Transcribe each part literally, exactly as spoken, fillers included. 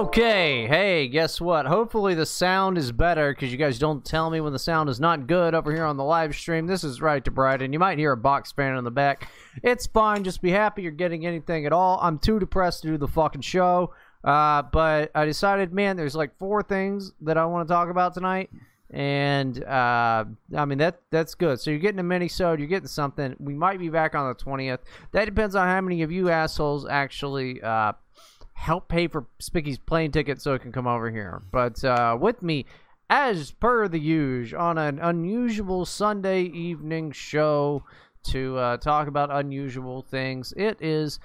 Okay, hey, guess what? Hopefully the sound is better, because you guys don't tell me when the sound is not good over here on the live stream. This is Right to Brighton. You might hear a box fan in the back. It's fine. Just be happy you're getting anything at all. I'm too depressed to do the fucking show, uh, but I decided, man, there's like four things that I want to talk about tonight, and uh, I mean, that that's good. So you're getting a mini-sode. You're getting something. We might be back on the twentieth. That depends on how many of you assholes actually... Uh, help pay for Spicky's plane ticket so it can come over here. But uh, with me, as per the usual, on an unusual Sunday evening show to uh, talk about unusual things, it is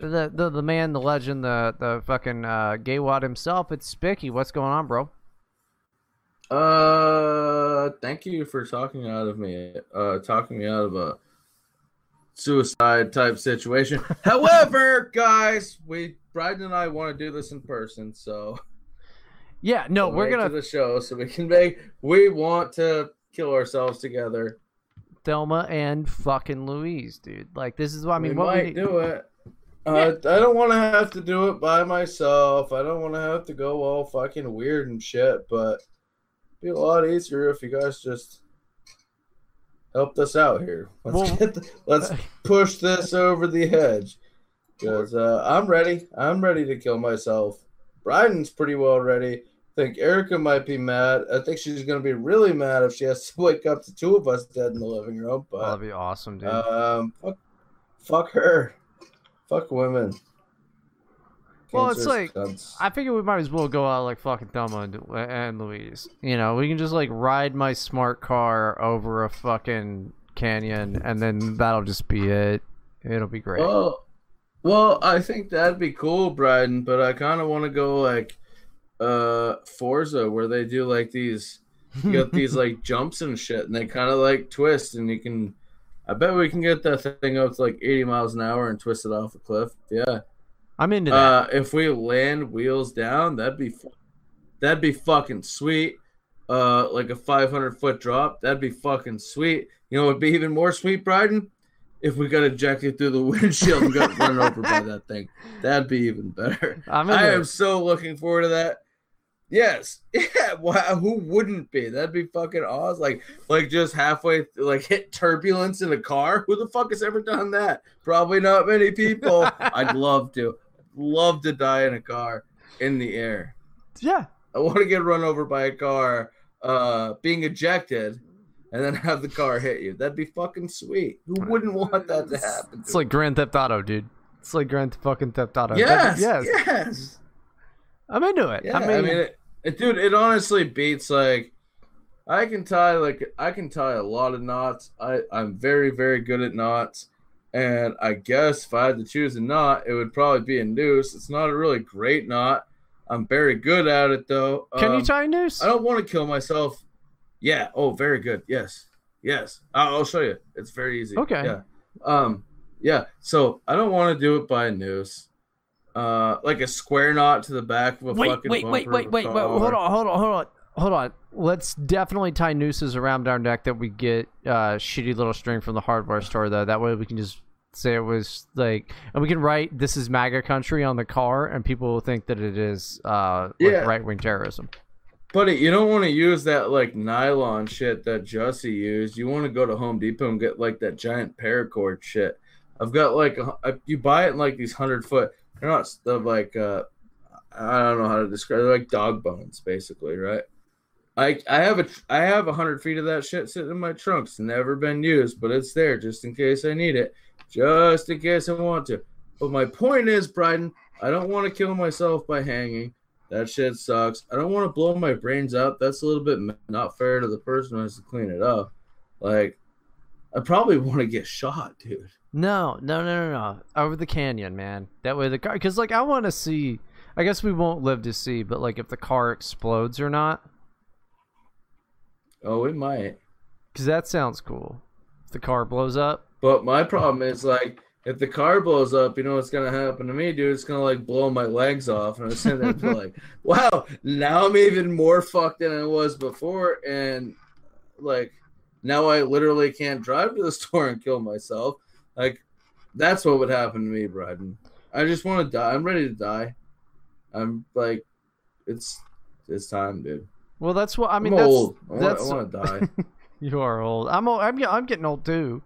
the the, the man, the legend, the, the fucking uh, Gaywad himself. It's Spicky. What's going on, bro? Uh, thank you for talking out of me, uh, talking me out of a suicide type situation. However, guys, we Bryden and I want to do this in person, so yeah, no, we're gonna to the show so we can make. We want to kill ourselves together. Thelma and fucking Louise, dude. Like this is what I mean. We what might we... do it. Uh, yeah. I don't want to have to do it by myself. I don't want to have to go all fucking weird and shit. But it'd be a lot easier if you guys just helped us out here. Let's well, get the, let's push this over the hedge. Because uh, I'm ready. I'm ready to kill myself. Bryden's pretty well ready. I think Erica might be mad. I think she's going to be really mad if she has to wake up the two of us dead in the living room. But, that'd be awesome, dude. Um, fuck, fuck her. Fuck women. Well, Cancer it's like, stunts. I figure we might as well go out like fucking Thelma and, and Louise. You know, we can just like ride my smart car over a fucking canyon, and then that'll just be it. It'll be great. Well, Well, I think that'd be cool, Bryden, but I kind of want to go like uh, Forza, where they do like these, you got these like jumps and shit, and they kind of like twist, and you can, I bet we can get that thing up to like eighty miles an hour and twist it off a cliff. Yeah, I'm into that. Uh, if we land wheels down, that'd be, that'd be fucking sweet. Uh, like a five hundred foot drop, that'd be fucking sweet. You know, it'd be even more sweet, Bryden, if we got ejected through the windshield and got run over by that thing. That'd be even better. I'm I am so looking forward to that. Yes. Yeah. Wow. Who wouldn't be? That'd be fucking awesome. Like, like just halfway, through, like hit turbulence in a car. Who the fuck has ever done that? Probably not many people. I'd love to. Love to die in a car in the air. Yeah. I want to get run over by a car, uh, being ejected, and then have the car hit you. That'd be fucking sweet. Who wouldn't want that to happen? It's like Grand Theft Auto, dude. It's like Grand fucking Theft Auto. Yes, yes. yes. I'm into it. Yeah, I mean, I mean it, it, dude, it honestly beats like I can tie like I can tie a lot of knots. I, I'm very, very good at knots. And I guess if I had to choose a knot, it would probably be a noose. It's not a really great knot. I'm very good at it though. Can um, you tie a noose? I don't want to kill myself. Yeah. Oh, very good. Yes. Yes. I'll, I'll show you. It's very easy. Okay. Yeah. Um. Yeah. So I don't want to do it by a noose. Uh, like a square knot to the back of a wait, fucking. Wait. Wait. Wait. Wait. Wait. Hold on. Hold on. Hold on. Hold on. Let's definitely tie nooses around our neck that we get uh shitty little string from the hardware store though. That way we can just say it was like, and we can write "This is MAGA country" on the car, and people will think that it is uh like yeah. right wing terrorism. Buddy, you don't want to use that, like, nylon shit that Jussie used. You want to go to Home Depot and get, like, that giant paracord shit. I've got, like, a, I, you buy it in, like, these hundred-foot, they're not stuff like, uh, I don't know how to describe it. They're like dog bones, basically, right? I I have a I have a hundred feet of that shit sitting in my trunk. It's never been used, but it's there just in case I need it, just in case I want to. But my point is, Bryden, I don't want to kill myself by hanging. That shit sucks. I don't want to blow my brains out. That's a little bit not fair to the person who has to clean it up. Like, I probably want to get shot, dude. No, no, no, no, no. Over the canyon, man. That way the car... Because, like, I want to see... I guess we won't live to see, but, like, if the car explodes or not. Oh, it might. Because that sounds cool. If the car blows up. But my problem is, like... If the car blows up, you know what's gonna happen to me, dude? It's gonna like blow my legs off, and I'm sitting there and be like, "Wow, now I'm even more fucked than I was before," and like now I literally can't drive to the store and kill myself. Like that's what would happen to me, Bryden. I just want to die. I'm ready to die. I'm like it's it's time, dude. Well, that's what I mean. I'm that's, old. That's, I want to die. You are old. I'm old. I'm I'm getting old too.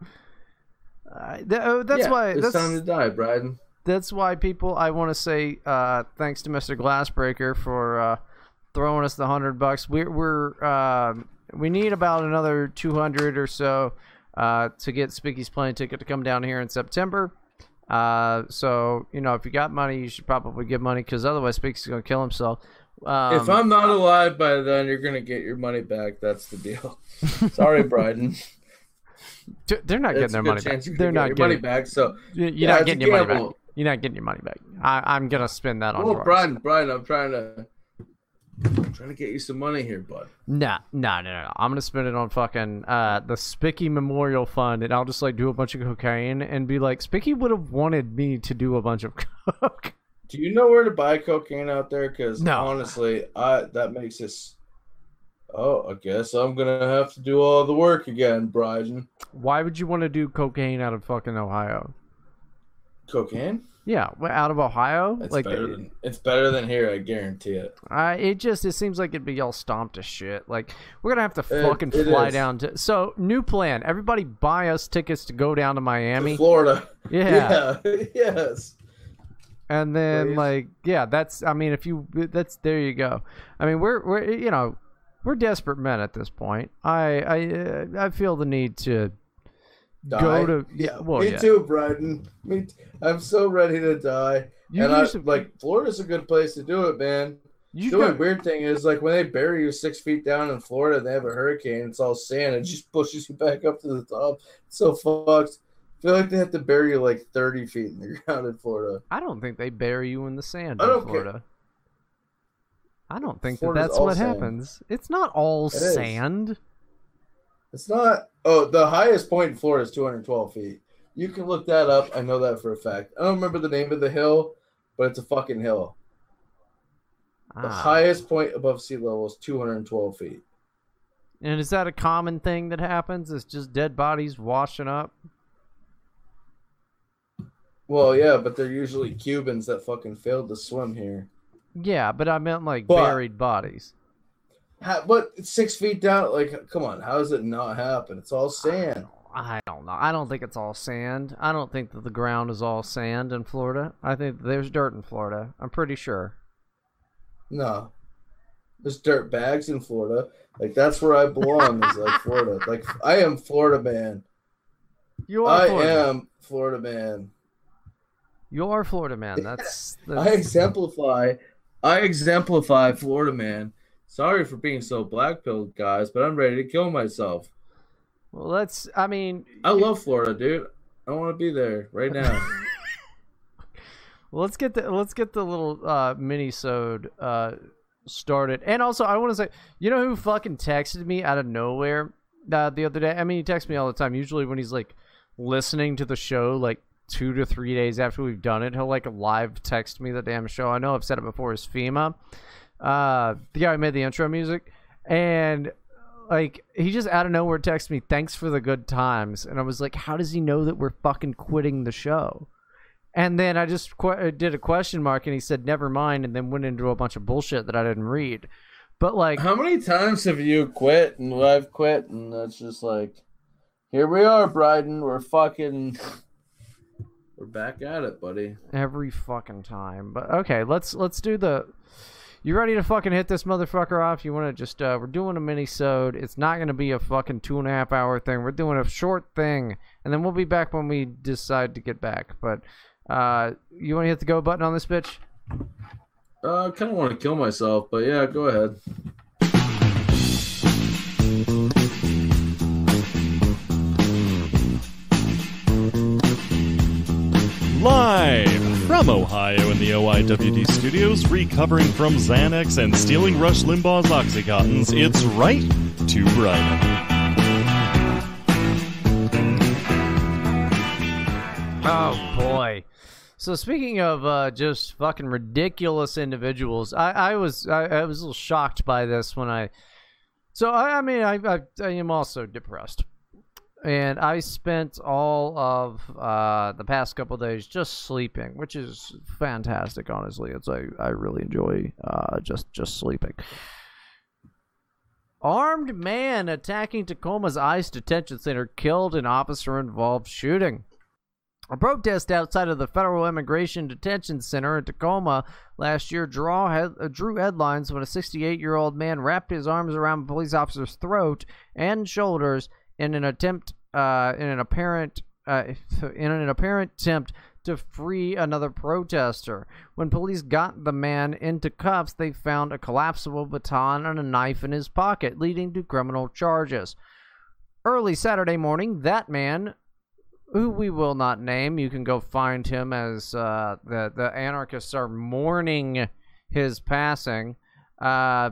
Uh, that, oh, that's yeah, why it's that's, time to die, Brad. That's why people. I want to say uh, thanks to Mister Glassbreaker for uh, throwing us the hundred bucks. We're we're uh, we need about another two hundred or so uh, to get Spicky's plane ticket to come down here in September. Uh, so you know, if you got money, you should probably give money because otherwise Spicky's gonna kill himself. Um, if I'm not alive by then, you're gonna get your money back. That's the deal. Sorry, Bryden. They're not getting it's their money back. They're not get getting money back. So you're yeah, not getting your gamble. money back. You're not getting your money back. I, I'm gonna spend that on. Well, Bryden, Bryden, I'm trying to, I'm trying to get you some money here, bud. Nah, nah, no, no, no. I'm gonna spend it on fucking uh, the Spicky Memorial Fund, and I'll just like do a bunch of cocaine and be like, Spicky would have wanted me to do a bunch of coke. Do you know where to buy cocaine out there? Because no. honestly, I that makes us. Oh, I guess I'm gonna have to do all the work again, Bryden. Why would you want to do cocaine out of fucking Ohio? Cocaine? Yeah, out of Ohio. It's like better than, it's better than here, I guarantee it. Uh, it just it seems like it'd be all stomped to shit. Like we're gonna have to fucking it, it fly is. down to. So new plan: everybody buy us tickets to go down to Miami, to Florida. Yeah. yeah. Yes. And then Please. like yeah, that's I mean if you that's there you go. I mean we're we're you know we're desperate men at this point. I I I feel the need to die. go to yeah. Well, me yeah. too, Bryden. Me, t- I'm so ready to die. You and I to, like Florida's a good place to do it, man. You the only weird thing is like when they bury you six feet down in Florida, and they have a hurricane. It's all sand. It just pushes you back up to the top. It's so fucked. I feel like they have to bury you like thirty feet in the ground in Florida. I don't think they bury you in the sand in Florida. Care. I don't think that that's what sand. happens. It's not all it sand. Is. It's not. Oh, the highest point in Florida is two hundred twelve feet. You can look that up. I know that for a fact. I don't remember the name of the hill, but it's a fucking hill. Ah. The highest point above sea level is two hundred twelve feet. And is that a common thing that happens? It's just dead bodies washing up? Well, yeah, but they're usually Cubans that fucking failed to swim here. Yeah, but I meant like but, buried bodies. How, but six feet down, like, come on, how does it not happen? It's all sand. I don't, I don't know. I don't think it's all sand. I don't think that the ground is all sand in Florida. I think there's dirt in Florida. I'm pretty sure. No. There's dirt bags in Florida. Like, that's where I belong is like Florida. Like, I am Florida man. You are I Florida. am Florida man. You are Florida man. That's, that's I exemplify. I exemplify Florida man. Sorry for being so black-pilled, guys, but I'm ready to kill myself. Well, that's. I mean, I love Florida, dude. I want to be there right now. well, let's get the let's get the little uh, mini-sode uh, started. And also, I want to say, you know who fucking texted me out of nowhere uh, the other day? I mean, he texts me all the time. Usually, when he's like listening to the show, like. two to three days after we've done it, he'll like live text me the damn show. I know I've said it before, is FEMA. Uh, the guy who made the intro music. And like, he just out of nowhere texted me, thanks for the good times. And I was like, how does he know that we're fucking quitting the show? And then I just qu- did a question mark and he said, never mind. And then went into a bunch of bullshit that I didn't read. But like, how many times have you quit and I've quit? And that's just like, here we are, Bryden. We're fucking... We're back at it, buddy. Every fucking time. But okay, let's let's do the. You ready to fucking hit this motherfucker off? You want to just? Uh, we're doing a mini-sode. It's not going to be a fucking two and a half hour thing. We're doing a short thing, and then we'll be back when we decide to get back. But uh, you want to hit the go button on this bitch? Uh, I kind of want to kill myself, but yeah, go ahead. Live from Ohio in the O I W D studios, recovering from Xanax and stealing Rush Limbaugh's Oxycontins, it's Right to Right. Oh, boy. So speaking of uh, just fucking ridiculous individuals, I, I was I, I was a little shocked by this when I... So, I, I mean, I, I, I am also depressed. And I spent all of uh, the past couple of days just sleeping, which is fantastic, honestly. It's I, I really enjoy uh, just, just sleeping. Armed man attacking Tacoma's ICE detention center killed in officer-involved shooting. A protest outside of the Federal Immigration Detention Center in Tacoma last year draw head, drew headlines when a sixty-eight-year-old man wrapped his arms around a police officer's throat and shoulders in an attempt uh, in an apparent uh, in an apparent attempt to free another protester. When police got the man into cuffs, they found a collapsible baton and a knife in his pocket, leading to criminal charges. Early Saturday morning, that man, who we will not name, you can go find him as uh, the, the anarchists are mourning his passing. Uh,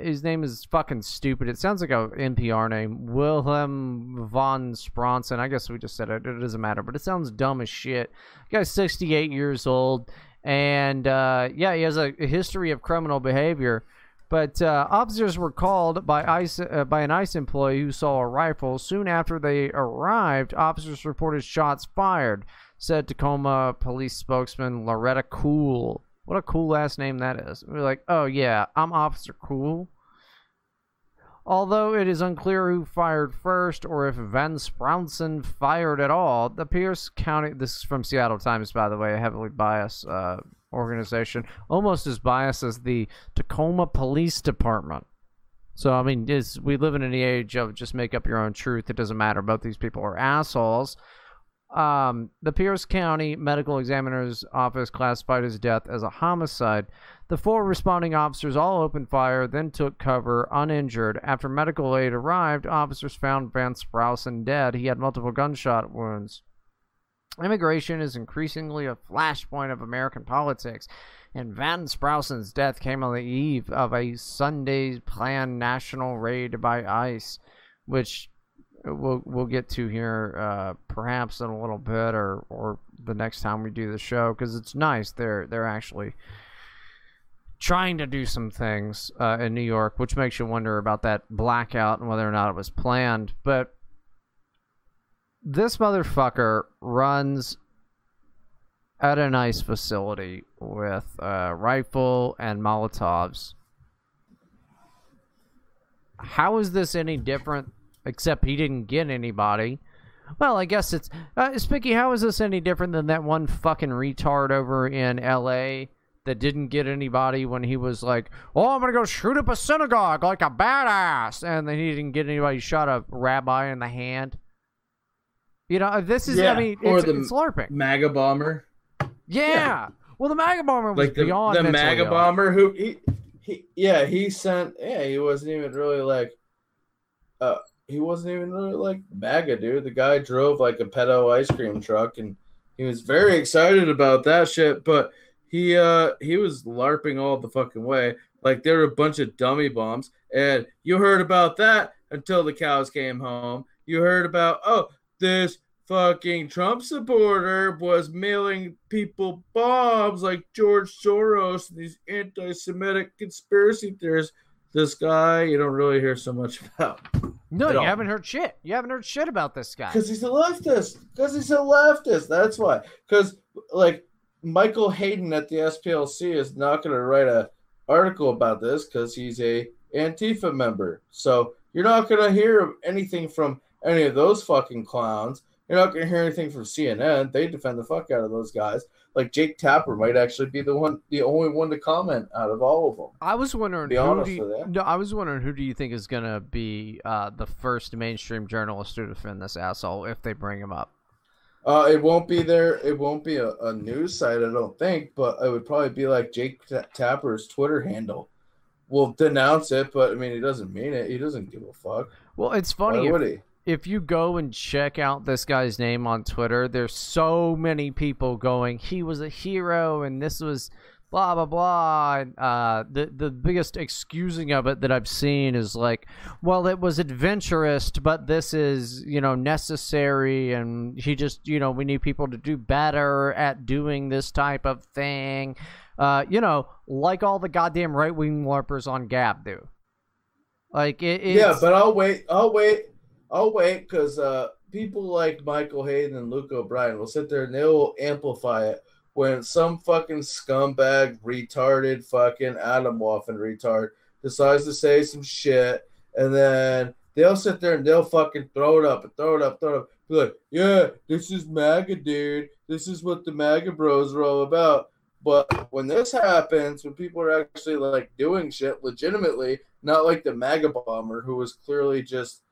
his name is fucking stupid. It sounds like a N P R name. Wilhelm von Spronson. I guess we just said it. It doesn't matter, but it sounds dumb as shit. The guy's sixty-eight years old, and uh, yeah, he has a history of criminal behavior. But uh, officers were called by ICE, uh, by an ICE employee who saw a rifle. Soon after they arrived, officers reported shots fired, said Tacoma police spokesman Loretta Cool. What a cool last name that is. We're like, oh yeah, I'm Officer Cool. Although it is unclear who fired first or if Van Spronson fired at all, the Pierce County, this is from Seattle Times, by the way, a heavily biased uh, organization, almost as biased as the Tacoma Police Department. So, I mean, is we live in an age of just make up your own truth. It doesn't matter. Both these people are assholes. Um, the Pierce County Medical Examiner's Office classified his death as a homicide. The four responding officers all opened fire, then took cover, uninjured. After medical aid arrived, officers found Van Spronson dead. He had multiple gunshot wounds. Immigration is increasingly a flashpoint of American politics, and Van Spronson's death came on the eve of a Sunday's planned national raid by ICE, which... We'll, we'll get to here uh, perhaps in a little bit or, or the next time we do the show, because it's nice. They're, they're actually trying to do some things uh, in New York, which makes you wonder about that blackout and whether or not it was planned. But this motherfucker runs at an ICE facility with a rifle and Molotovs. How is this any different? Except he didn't get anybody. Well, I guess it's... Uh, Spicky, how is this any different than that one fucking retard over in L A that didn't get anybody when he was like, oh, I'm going to go shoot up a synagogue like a badass. And then he didn't get anybody. He shot a rabbi in the hand. You know, this is... Yeah, I mean, or it's, the it's LARPing. MAGA bomber. Yeah. yeah. Well, the MAGA bomber was like the, beyond... The MAGA ill. bomber who... He, he, yeah, he sent... Yeah, he wasn't even really like... Uh, He wasn't even really like MAGA, dude. The guy drove like a pedo ice cream truck, and he was very excited about that shit. But he uh, he was LARPing all the fucking way. Like there were a bunch of dummy bombs, and you heard about that until the cows came home. You heard about, oh, this fucking Trump supporter was mailing people bombs like George Soros and these anti-Semitic conspiracy theorists. This guy you don't really hear so much about. No, you all. haven't heard shit. You haven't heard shit about this guy. Because he's a leftist. Because he's a leftist. That's why. Because, like, Michael Hayden at the S P L C is not going to write an article about this because he's a Antifa member. So you're not going to hear anything from any of those fucking clowns. You're not going to hear anything from C N N. They defend the fuck out of those guys. Like, Jake Tapper might actually be the one, the only one to comment out of all of them. I was wondering, be honest with you, no, I was wondering who do you think is going to be uh, the first mainstream journalist to defend this asshole if they bring him up? Uh, it won't be there. It won't be a, a news site, I don't think, but it would probably be like Jake Tapper's Twitter handle. We'll denounce it, but, I mean, he doesn't mean it. He doesn't give a fuck. Well, it's funny. Why would he? If you go and check out this guy's name on Twitter, there's so many people going, he was a hero and this was blah, blah, blah. And, uh, the, the biggest excusing of it that I've seen is like, well, it was adventurous, but this is, you know, necessary. And he just, you know, we need people to do better at doing this type of thing. Uh, you know, like all the goddamn right wing LARPers on Gab do. Like, it, it's, yeah, but I'll wait. I'll wait. I'll wait because uh, people like Michael Hayden and Luke O'Brien will sit there and they will amplify it when some fucking scumbag, retarded, fucking Adam Waffen retard decides to say some shit, and then they'll sit there and they'll fucking throw it up and throw it up, throw it up. Be like, yeah, this is MAGA, dude. This is what the MAGA bros are all about. But when this happens, when people are actually like doing shit legitimately, not like the MAGA bomber who was clearly just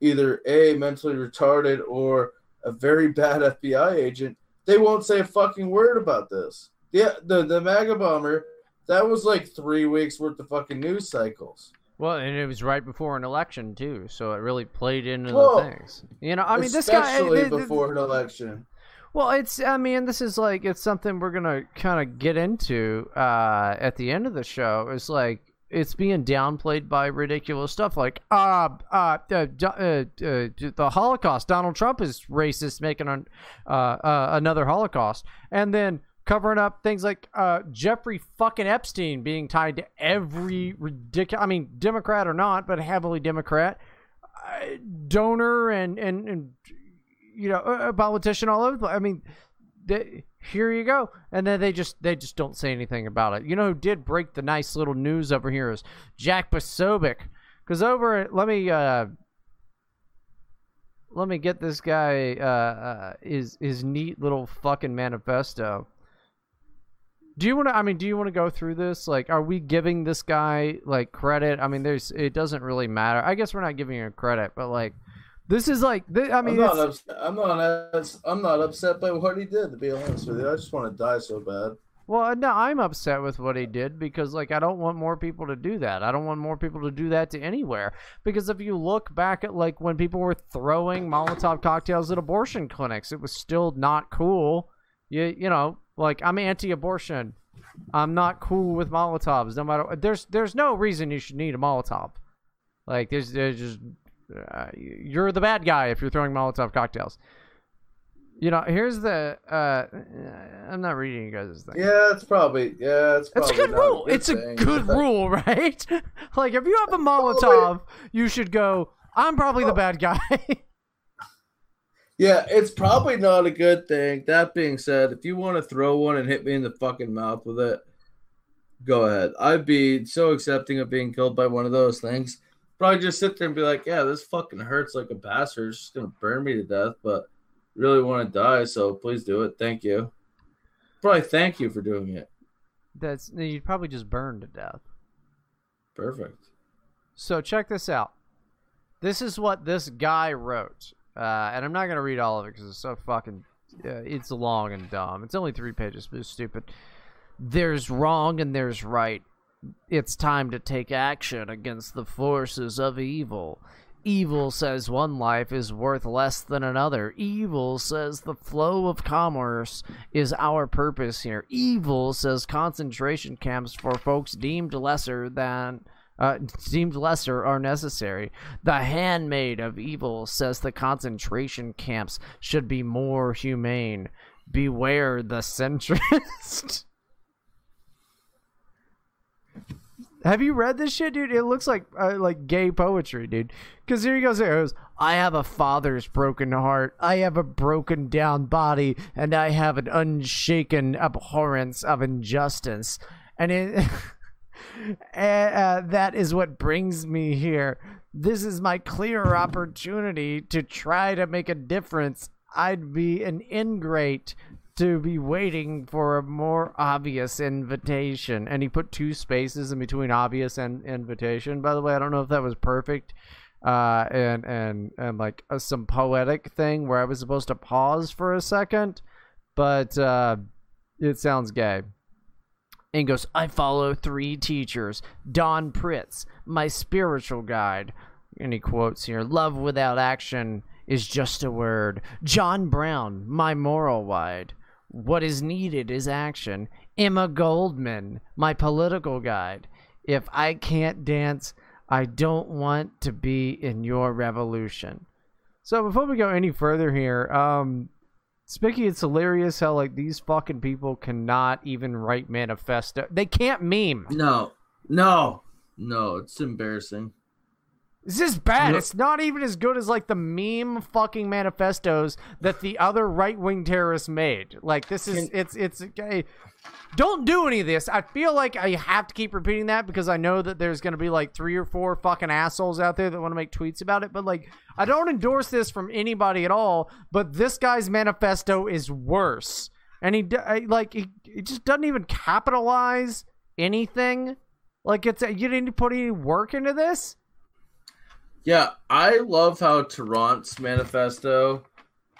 either A, mentally retarded or a very bad F B I agent, they won't say a fucking word about this. Yeah, the, the MAGA bomber, that was like three weeks worth of fucking news cycles. Well, and it was right before an election too, so it really played into well, the things. You know, I mean, this guy especially before an election. Well, it's I mean, this is like it's something we're gonna kind of get into uh, at the end of the show. It's like it's being downplayed by ridiculous stuff like uh, uh, uh, uh, uh the Holocaust. Donald Trump is racist, making an, uh, uh, another Holocaust, and then covering up things like uh, Jeffrey fucking Epstein being tied to every ridiculous, I mean, Democrat or not, but heavily Democrat, uh, donor and, and, and, you know, a politician all over the place. I mean, they, here you go. And then they just, they just don't say anything about it. You know who did break the nice little news over here is Jack Posobiec. Because over at, let me, uh, let me get this guy, uh, uh, his, his neat little fucking manifesto. Do you want to, I mean, do you want to go through this? Like, are we giving this guy like credit? I mean, there's, it doesn't really matter. I guess we're not giving him credit, but like, this is like, this, I mean, I'm not, upset. I'm not, I'm not upset by what he did, to be honest with you. I just want to die so bad. Well, no, I'm upset with what he did because, like, I don't want more people to do that. I don't want more people to do that to anywhere. Because if you look back at, like, when people were throwing Molotov cocktails at abortion clinics, it was still not cool. You, you know, like, I'm anti-abortion. I'm not cool with Molotovs. No matter, there's there's no reason you should need a Molotov. Like, there's, there's just, uh, you're the bad guy if you're throwing Molotov cocktails. You know, here's the, uh, I'm not reading you guys' thing. Yeah, it's probably, yeah, it's probably. It's a good rule. It's a good rule, right? Like, if you have a Molotov, you should go, I'm probably the bad guy. Yeah, it's probably not a good thing. That being said, if you want to throw one and hit me in the fucking mouth with it, go ahead. I'd be so accepting of being killed by one of those things. Probably just sit there and be like, yeah, this fucking hurts like a bastard. It's just going to burn me to death, but really want to die, so please do it. Thank you. Probably thank you for doing it. That's you'd probably just burn to death. Perfect. So check this out. This is what this guy wrote. Uh, and I'm not going to read all of it because it's so fucking, uh, it's long and dumb. It's only three pages, but it's stupid. There's wrong and there's right. It's time to take action against the forces of evil. Evil says one life is worth less than another. Evil says the flow of commerce is our purpose here. Evil says concentration camps for folks deemed lesser than... Uh, deemed lesser are necessary. The handmaid of evil says the concentration camps should be more humane. Beware the centrist. Have you read this shit, dude? It looks like uh, like gay poetry, dude. Because here he goes, here he goes, I have a father's broken heart. I have a broken down body. And I have an unshaken abhorrence of injustice. And it... Uh, that is what brings me here. This is my clear opportunity to try to make a difference. I'd be an ingrate to be waiting for a more obvious invitation. And he put two spaces in between obvious and invitation. By the way, I don't know if that was perfect. Uh, and, and, and like uh, some poetic thing where I was supposed to pause for a second. But uh, it sounds gay. And goes, I follow three teachers. Don Pritz, my spiritual guide. And he quotes here, love without action is just a word. John Brown, my moral guide. What is needed is action. Emma Goldman, my political guide. If I can't dance, I don't want to be in your revolution. So before we go any further here, um... Spicky, it's hilarious how, like, these fucking people cannot even write manifesto. They can't meme. No. No. No. It's embarrassing. This is bad. No. It's not even as good as like the meme fucking manifestos that the other right-wing terrorists made. Like this is it's it's okay. Don't do any of this. I feel like I have to keep repeating that because I know that there's going to be like three or four fucking assholes out there that want to make tweets about it. But like, I don't endorse this from anybody at all. But this guy's manifesto is worse, and he like he, he just doesn't even capitalize anything. Like it's you didn't put any work into this. Yeah, I love how Tarrant's manifesto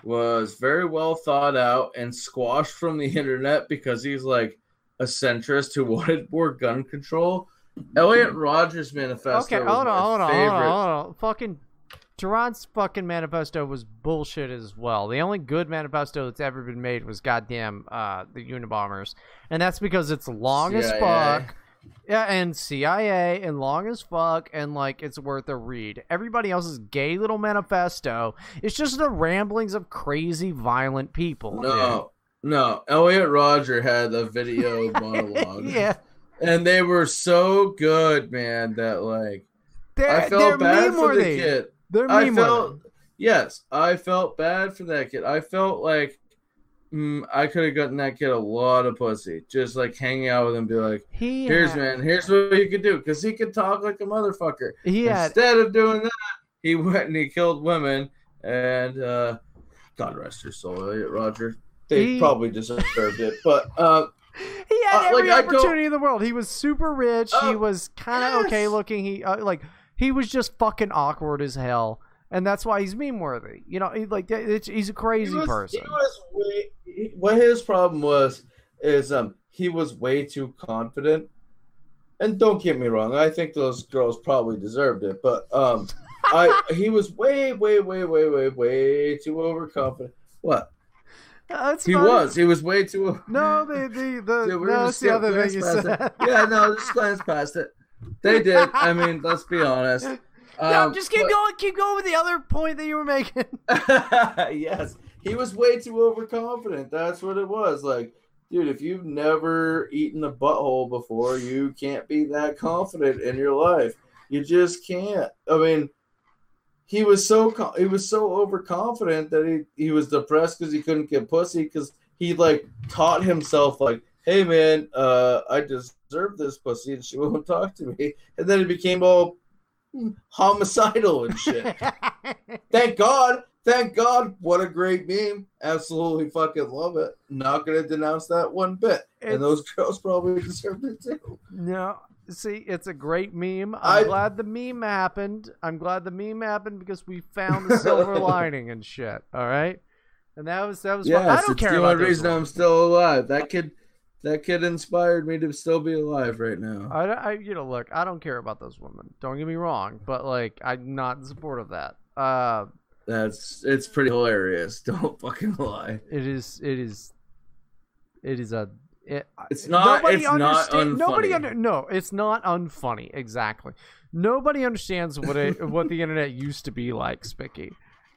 was very well thought out and squashed from the internet because he's like a centrist who wanted more gun control. Elliot Rodgers' manifesto. Okay, hold on, hold on, hold on, hold on. Fucking Tarrant's fucking manifesto was bullshit as well. The only good manifesto that's ever been made was goddamn uh, the Unabombers, and that's because it's long C I A. As fuck. Yeah, and C I A and long as fuck, and like it's worth a read. Everybody else's gay little manifesto, it's just the ramblings of crazy violent people. No, dude. no. Elliot Rodger had a video monologue. Yeah. And they were so good, man, that like they're, I felt bad for the kid. They're I felt yes, I felt bad for that kid. I felt like I could have gotten that kid a lot of pussy. Just like hanging out with him, be like, he "Here's had... man, here's what you could do," because he could talk like a motherfucker. He Instead had... of doing that, he went and he killed women. And uh, God rest your soul, Elliot Rodger. They he... probably deserved it, but uh, he had every uh, like, opportunity in the world. He was super rich. Uh, he was kind of yes. okay looking. He uh, like he was just fucking awkward as hell. And that's why he's meme worthy. You know, he, like it's, he's a crazy he was, person. He was way, he, what his problem was is um he was way too confident. And don't get me wrong, I think those girls probably deserved it. But um, I he was way, way, way, way, way, way too overconfident. What? That's he funny. was. He was way too. No, the the the. Dude, no, that's the other thing you said. Yeah, no, just glance past it. They did. I mean, let's be honest. No, um, just keep but, going. Keep going with the other point that you were making. Yes. He was way too overconfident. That's what it was. Like, dude, if you've never eaten a butthole before, you can't be that confident in your life. You just can't. I mean, he was so he was so overconfident that he, he was depressed because he couldn't get pussy because he, like, taught himself, like, hey, man, uh, I deserve this pussy and she won't talk to me. And then he became all homicidal and shit. Thank God. Thank God. What a great meme. Absolutely fucking love it. Not going to denounce that one bit. It's, and those girls probably deserved it too. No. See, it's a great meme. I'm I, glad the meme happened. I'm glad the meme happened because we found the silver lining and shit. All right? And that was that was yes, I don't it's care the only reason ones. I'm still alive. That kid That kid inspired me to still be alive right now. I, I, you know, look, I don't care about those women. Don't get me wrong, but like, I'm not in support of that. Uh, That's it's pretty hilarious. Don't fucking lie. It is. It is. It is a. It, it's not. It's not unfunny. Nobody under, no, it's not unfunny. Exactly. Nobody understands what it, what the internet used to be like, Spicky.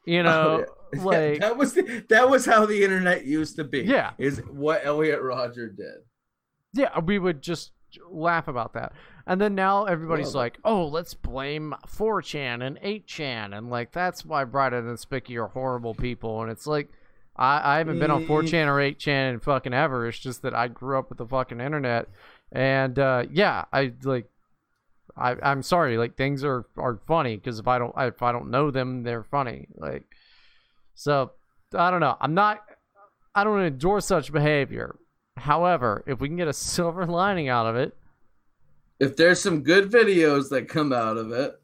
You know, oh, yeah. like yeah, that was the, that was how the internet used to be. Yeah, is what Elliot Rodger did. Yeah, we would just laugh about that, and then now everybody's well, like, "Oh, let's blame four chan and eight chan," and like that's why Brighter Than Spicky are horrible people. And it's like, I, I haven't been on four chan or eight chan in fucking ever. It's just that I grew up with the fucking internet, and uh, yeah, I like. I, I'm sorry, like things are, are funny because if I don't if I don't know them, they're funny. Like, so I don't know. I'm not. I don't endorse such behavior. However, if we can get a silver lining out of it, if there's some good videos that come out of it,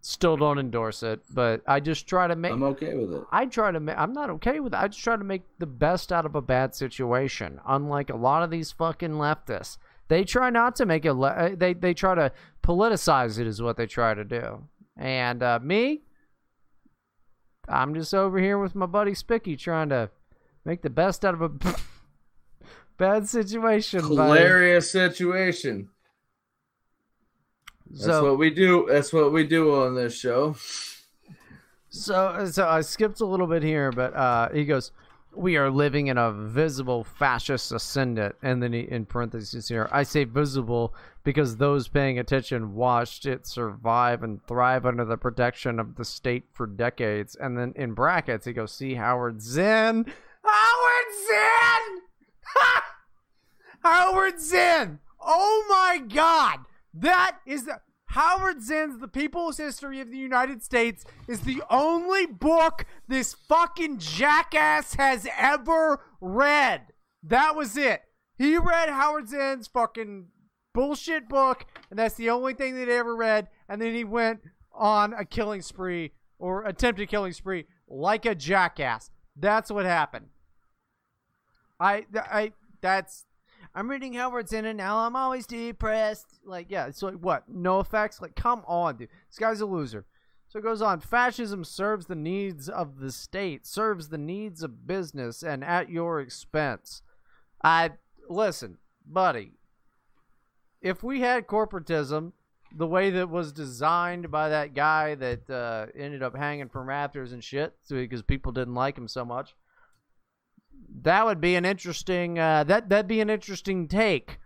still don't endorse it. But I just try to make. I'm okay with it. I try to make. I'm not okay with it. I just try to make the best out of a bad situation. Unlike a lot of these fucking leftists. They try not to make it. Le- they they try to politicize it is what they try to do. And uh, me, I'm just over here with my buddy Spicky trying to make the best out of a bad situation. Hilarious buddy. situation. That's so, what we do. That's what we do on this show. So so I skipped a little bit here, but uh, he goes. We are living in a visible fascist ascendant. And then he, in parentheses here, I say visible because those paying attention watched it survive and thrive under the protection of the state for decades. And then in brackets, he goes, see Howard Zinn. Howard Zinn! Ha! Howard Zinn! Oh my God! That is the... Howard Zinn's The People's History of the United States is the only book this fucking jackass has ever read. That was it. He read Howard Zinn's fucking bullshit book, and that's the only thing that he ever read. And then he went on a killing spree, or attempted killing spree, like a jackass. That's what happened. I, I, that's, I'm reading Howard Zinn and now I'm always depressed. Like, yeah, it's like, what? No effects? Like, come on, dude. This guy's a loser. So it goes on. Fascism serves the needs of the state, serves the needs of business, and at your expense. I, listen, buddy. If we had corporatism the way that was designed by that guy that uh, ended up hanging from rafters and shit because people didn't like him so much, that would be an interesting uh, that that'd be an interesting take.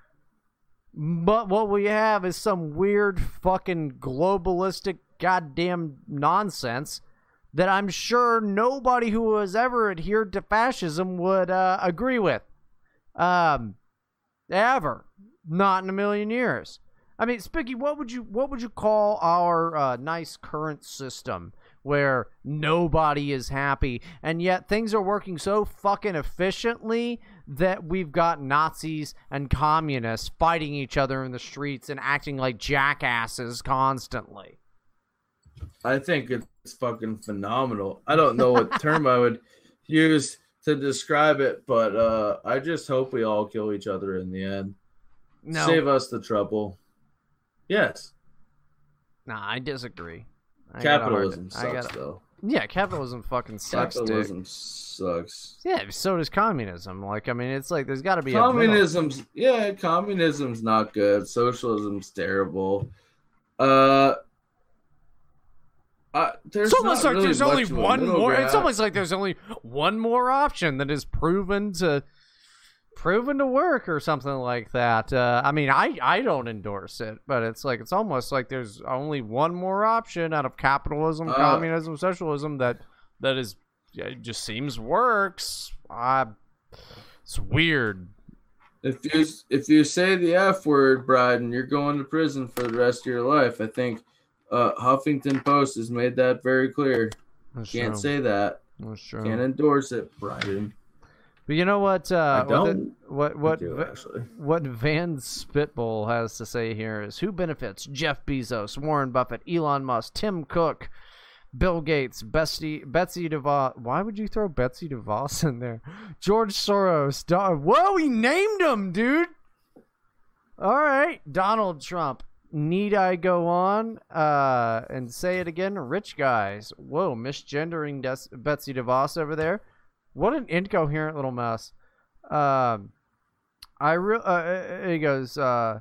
But what we have is some weird fucking globalistic goddamn nonsense that I'm sure nobody who has ever adhered to fascism would uh, agree with, um, ever, not in a million years. I mean, Spicky, what would you what would you call our uh, nice current system where nobody is happy and yet things are working so fucking efficiently that we've got Nazis and communists fighting each other in the streets and acting like jackasses constantly? I think it's fucking phenomenal. I don't know what term I would use to describe it, but uh, I just hope we all kill each other in the end. No. Save us the trouble. Yes. Nah, I disagree. I capitalism gotta, sucks, gotta, though. Yeah, capitalism fucking sucks, Capitalism dude. sucks. Yeah, so does communism. Like, I mean, it's like, there's gotta be Communism's, a yeah, communism's not good. Socialism's terrible. Uh... Uh, there's it's almost like really there's only one more. It's almost like there's only one more option that is proven to proven to work or something like that. Uh, I mean, I, I don't endorse it, but it's like it's almost like there's only one more option out of capitalism, uh, communism, socialism that that is yeah, it just seems works. Uh, it's weird. If you if you say the F word, Bryden, you're going to prison for the rest of your life. I think. Uh, Huffington Post has made that very clear. That's Can't true. say that. That's true. Can't endorse it, Bryden. But you know what? Uh, I don't. What what do, actually. What Van Spitbull has to say here is who benefits? Jeff Bezos, Warren Buffett, Elon Musk, Tim Cook, Bill Gates, Betsy Betsy DeVos. Why would you throw Betsy DeVos in there? George Soros. Don- Whoa, he named him, dude. All right, Donald Trump. Need I go on uh, and say it again? Rich guys. Whoa, misgendering Des- Betsy DeVos over there. What an incoherent little mess. Um, I re- uh, He goes, uh,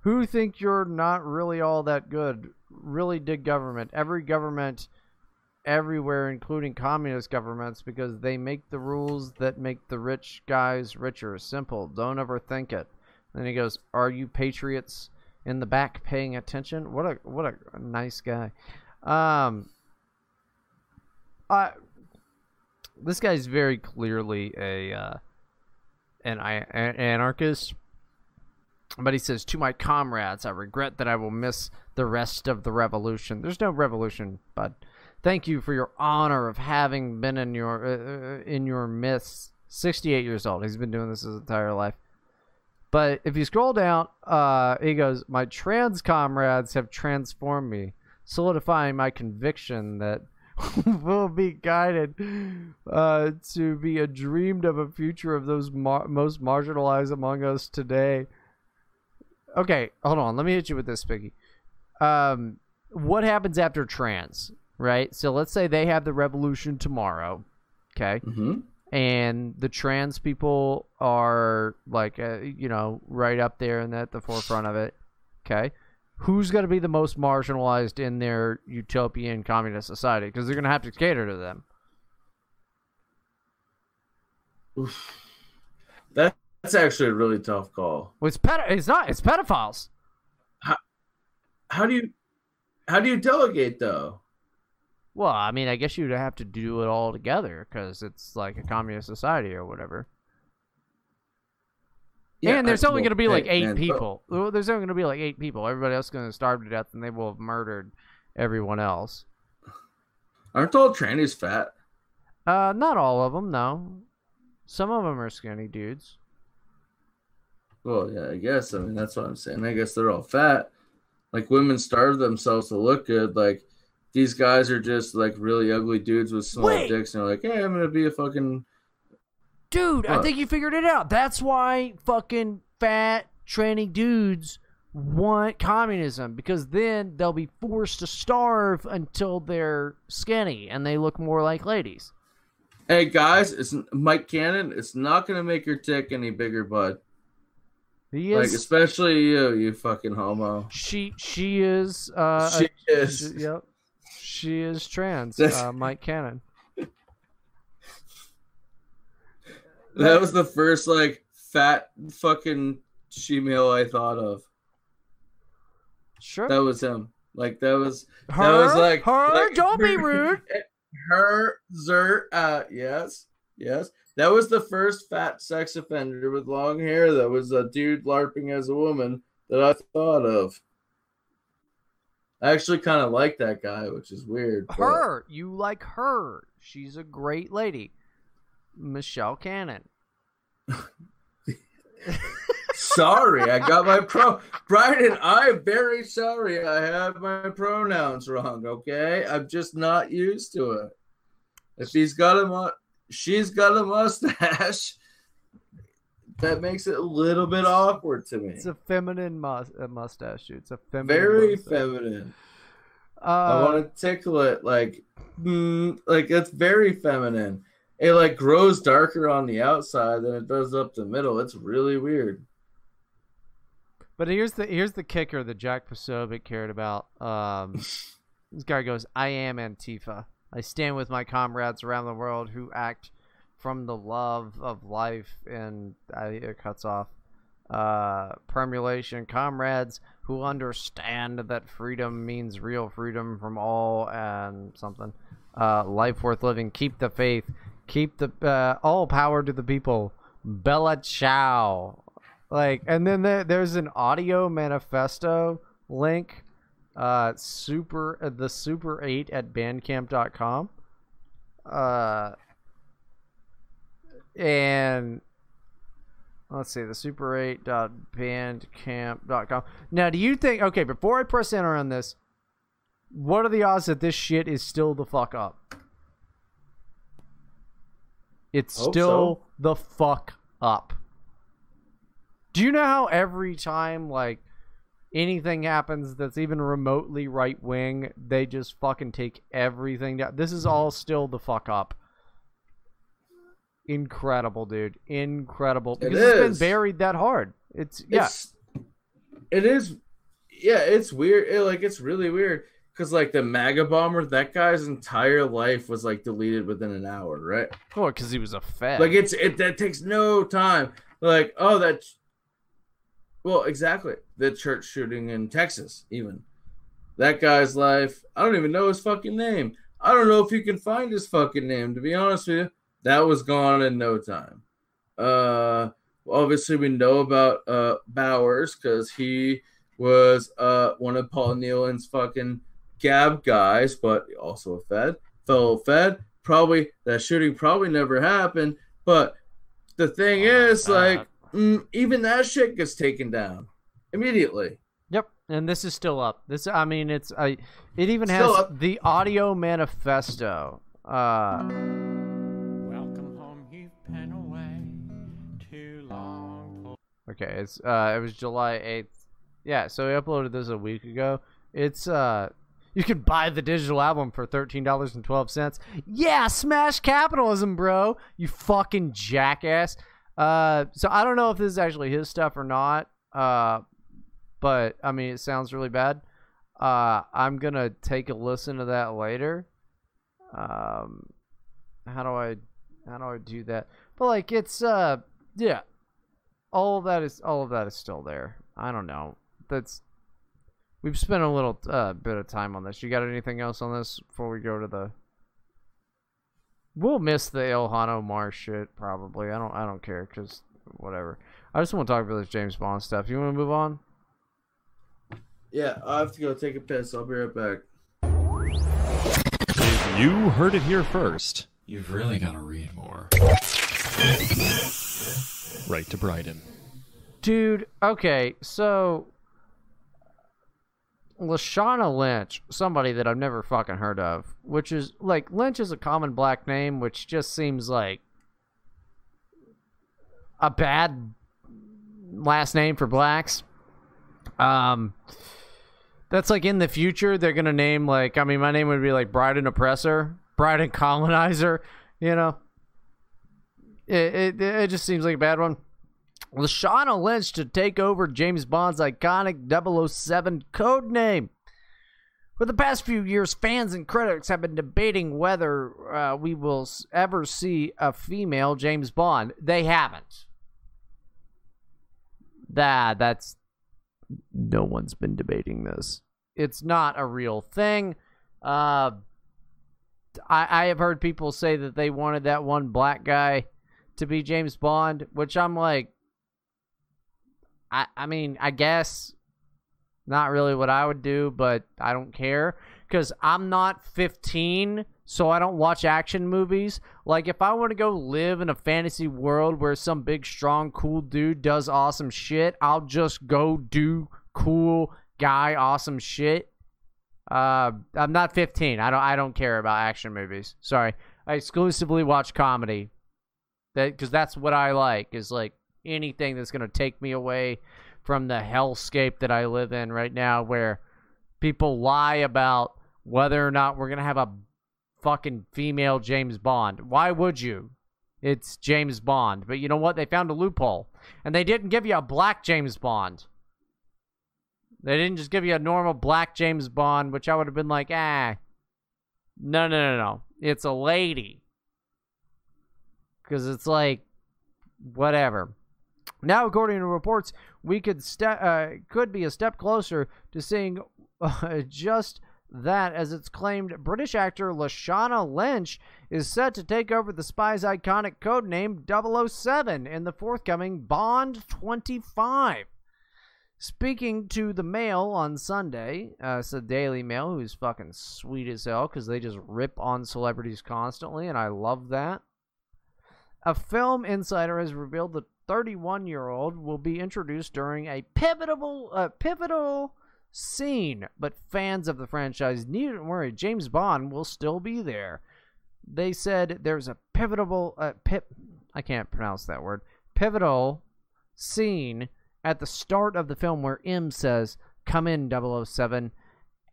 who think you're not really all that good? Really dig government. Every government everywhere, including communist governments, because they make the rules that make the rich guys richer. Simple. Don't overthink it. Then he goes, are you patriots in the back paying attention? What a what a nice guy. Um, I this guy's very clearly a uh, an, an anarchist, but he says, to my comrades, I regret that I will miss the rest of the revolution. There's no revolution, bud. Thank you for your honor of having been in your uh, in your midst. sixty-eight years old. He's been doing this his entire life. But if you scroll down, uh, he goes, my trans comrades have transformed me, solidifying my conviction that we'll be guided uh, to be a dreamed of a future of those mar- most marginalized among us today. Okay, hold on. Let me hit you with this, Spicky. Um, what happens after trans, right? So let's say they have the revolution tomorrow, okay? Mm-hmm. And the trans people are like, uh, you know, right up there and at the forefront of it. Okay. Who's going to be the most marginalized in their utopian communist society? Because they're going to have to cater to them. Oof. That That's actually a really tough call. Well, it's ped- It's not. It's pedophiles. How, how do you how do you delegate though? Well, I mean, I guess you'd have to do it all together because it's like a communist society or whatever. Yeah, and there's I, only well, going to be hey, like eight man, people. But... There's only going to be like eight people. Everybody else is going to starve to death, and they will have murdered everyone else. Aren't all trannies fat? Uh, not all of them, no. Some of them are skinny dudes. Well, yeah, I guess. I mean, that's what I'm saying. I guess they're all fat. Like, women starve themselves to look good. Like, these guys are just, like, really ugly dudes with small Wait. dicks. And they're like, hey, I'm going to be a fucking... Dude, fuck. I think you figured it out. That's why fucking fat, tranny dudes want communism. Because then they'll be forced to starve until they're skinny and they look more like ladies. Hey, guys, it's Mike Cannon. It's not going to make your dick any bigger, bud. He is, like, especially you, you fucking homo. She she is... Uh, she a, is. She, yep. She is trans, uh, Mike Cannon. That was the first, like, fat fucking she-male I thought of. Sure. That was him. Like, that was... Her? That was like, her? Like, don't her, be rude. Her, zer, uh, yes, yes. That was the first fat sex offender with long hair that was a dude LARPing as a woman that I thought of. I actually kind of like that guy, which is weird. Her. But... You like her. She's a great lady. Michelle Cannon. Sorry, I got my pro. Brian, I'm very sorry. I have my pronouns wrong. Okay, I'm just not used to it. If he's got a, mu- she's got a mustache. That makes it a little bit awkward to me. It's a feminine mus- a mustache, dude. It's a feminine. Very mustache. feminine. Uh, I want to tickle it like, mm, like it's very feminine. It, like, grows darker on the outside than it does up the middle. It's really weird. But here's the here's the kicker that Jack Posobiec cared about. Um, this guy goes, I am Antifa. I stand with my comrades around the world who act from the love of life. And I, it cuts off. Uh, permulation. Comrades who understand that freedom means real freedom from all and something. Uh, life worth living. Keep the faith. Keep the uh, all power to the people. Bella Ciao. Like, and then there, there's an audio manifesto link. Uh, super uh, the super eight at bandcamp dot com. Uh, and let's see, the super eight dot bandcamp dot com. Now, do you think? Okay, before I press enter on this, what are the odds that this shit is still the fuck up? It's still so. the fuck up. Do you know how every time, like, anything happens that's even remotely right wing, they just fucking take everything down? This is all still the fuck up. Incredible, dude. Incredible. Because it is. It's been buried that hard. It's, yeah. It's, it is. Yeah, it's weird. It, like, it's really weird. Because, like, the MAGA bomber, that guy's entire life was, like, deleted within an hour, right? Oh, because he was a fag. Like, it's it that takes no time. Like, oh, that's... Well, exactly. The church shooting in Texas, even. That guy's life... I don't even know his fucking name. I don't know if you can find his fucking name, to be honest with you. That was gone in no time. Uh, obviously, we know about uh, Bowers, because he was uh, one of Paul Nealon's fucking... Gab guys, but also a Fed, fellow Fed. Probably that shooting probably never happened. But the thing oh, is, like, mm, even that shit gets taken down immediately. Yep, and this is still up. This, I mean, it's I. It even still has up. The audio manifesto. Uh, Welcome home, you've been away too long. Okay, it's uh, it was July eighth. Yeah, so we uploaded this a week ago. It's uh. You can buy the digital album for thirteen dollars and twelve cents. Yeah, smash capitalism, bro. You fucking jackass. Uh, so I don't know if this is actually his stuff or not. Uh, but, I mean, it sounds really bad. Uh, I'm going to take a listen to that later. Um, how do I how do I do that? But, like, it's, uh, yeah. all of that is all of that is still there. I don't know. That's we've spent a little uh, bit of time on this. You got anything else on this before we go to the? We'll miss the Ilhan Omar shit probably. I don't. I don't care because whatever. I just want to talk about this James Bond stuff. You want to move on? Yeah, I have to go take a piss. I'll be right back. If you heard it here first, you've really got to read more. Right to Brighton. Dude, okay, so... Lashana Lynch, somebody that I've never fucking heard of, which is, like, Lynch is a common black name, which just seems like a bad last name for blacks. Um... That's like in the future, they're going to name like, I mean, my name would be like Brighton Oppressor, Brighton Colonizer, you know. It, it it just seems like a bad one. Lashana Lynch to take over James Bond's iconic double oh seven codename. For the past few years, fans and critics have been debating whether uh, we will ever see a female James Bond. They haven't. That, that's... No one's been debating this. It's not a real thing. Uh, I, I have heard people say that they wanted that one black guy to be James Bond, which I'm like, I, I mean, I guess not really what I would do, but I don't care because I'm not fifteen, so I don't watch action movies. Like, if I want to go live in a fantasy world where some big, strong, cool dude does awesome shit, I'll just go do cool guy awesome shit. Uh, I'm not fifteen. I don't. I don't care about action movies. Sorry. I exclusively watch comedy. That because that's what I like. Is like anything that's gonna take me away from the hellscape that I live in right now, where people lie about whether or not we're gonna have a fucking female James Bond. Why would you? It's James Bond. But you know what? They found a loophole. And they didn't give you a black James Bond. They didn't just give you a normal black James Bond, which I would have been like, ah. No, no, no, no. It's a lady. Because it's like, whatever. Now, according to reports, we could ste- uh, could be a step closer to seeing uh, just... that, as it's claimed, British actor Lashana Lynch is set to take over the spy's iconic codename double oh seven in the forthcoming Bond twenty-five. Speaking to the Mail on Sunday, uh, it's the Daily Mail, who's fucking sweet as hell because they just rip on celebrities constantly, and I love that. A film insider has revealed the thirty-one-year-old will be introduced during a pivotal, uh, pivotal... scene, but fans of the franchise needn't worry. James Bond will still be there. They said there's a pivotal, uh, pip, I can't pronounce that word, pivotal scene at the start of the film where M says, "Come in, double oh seven,"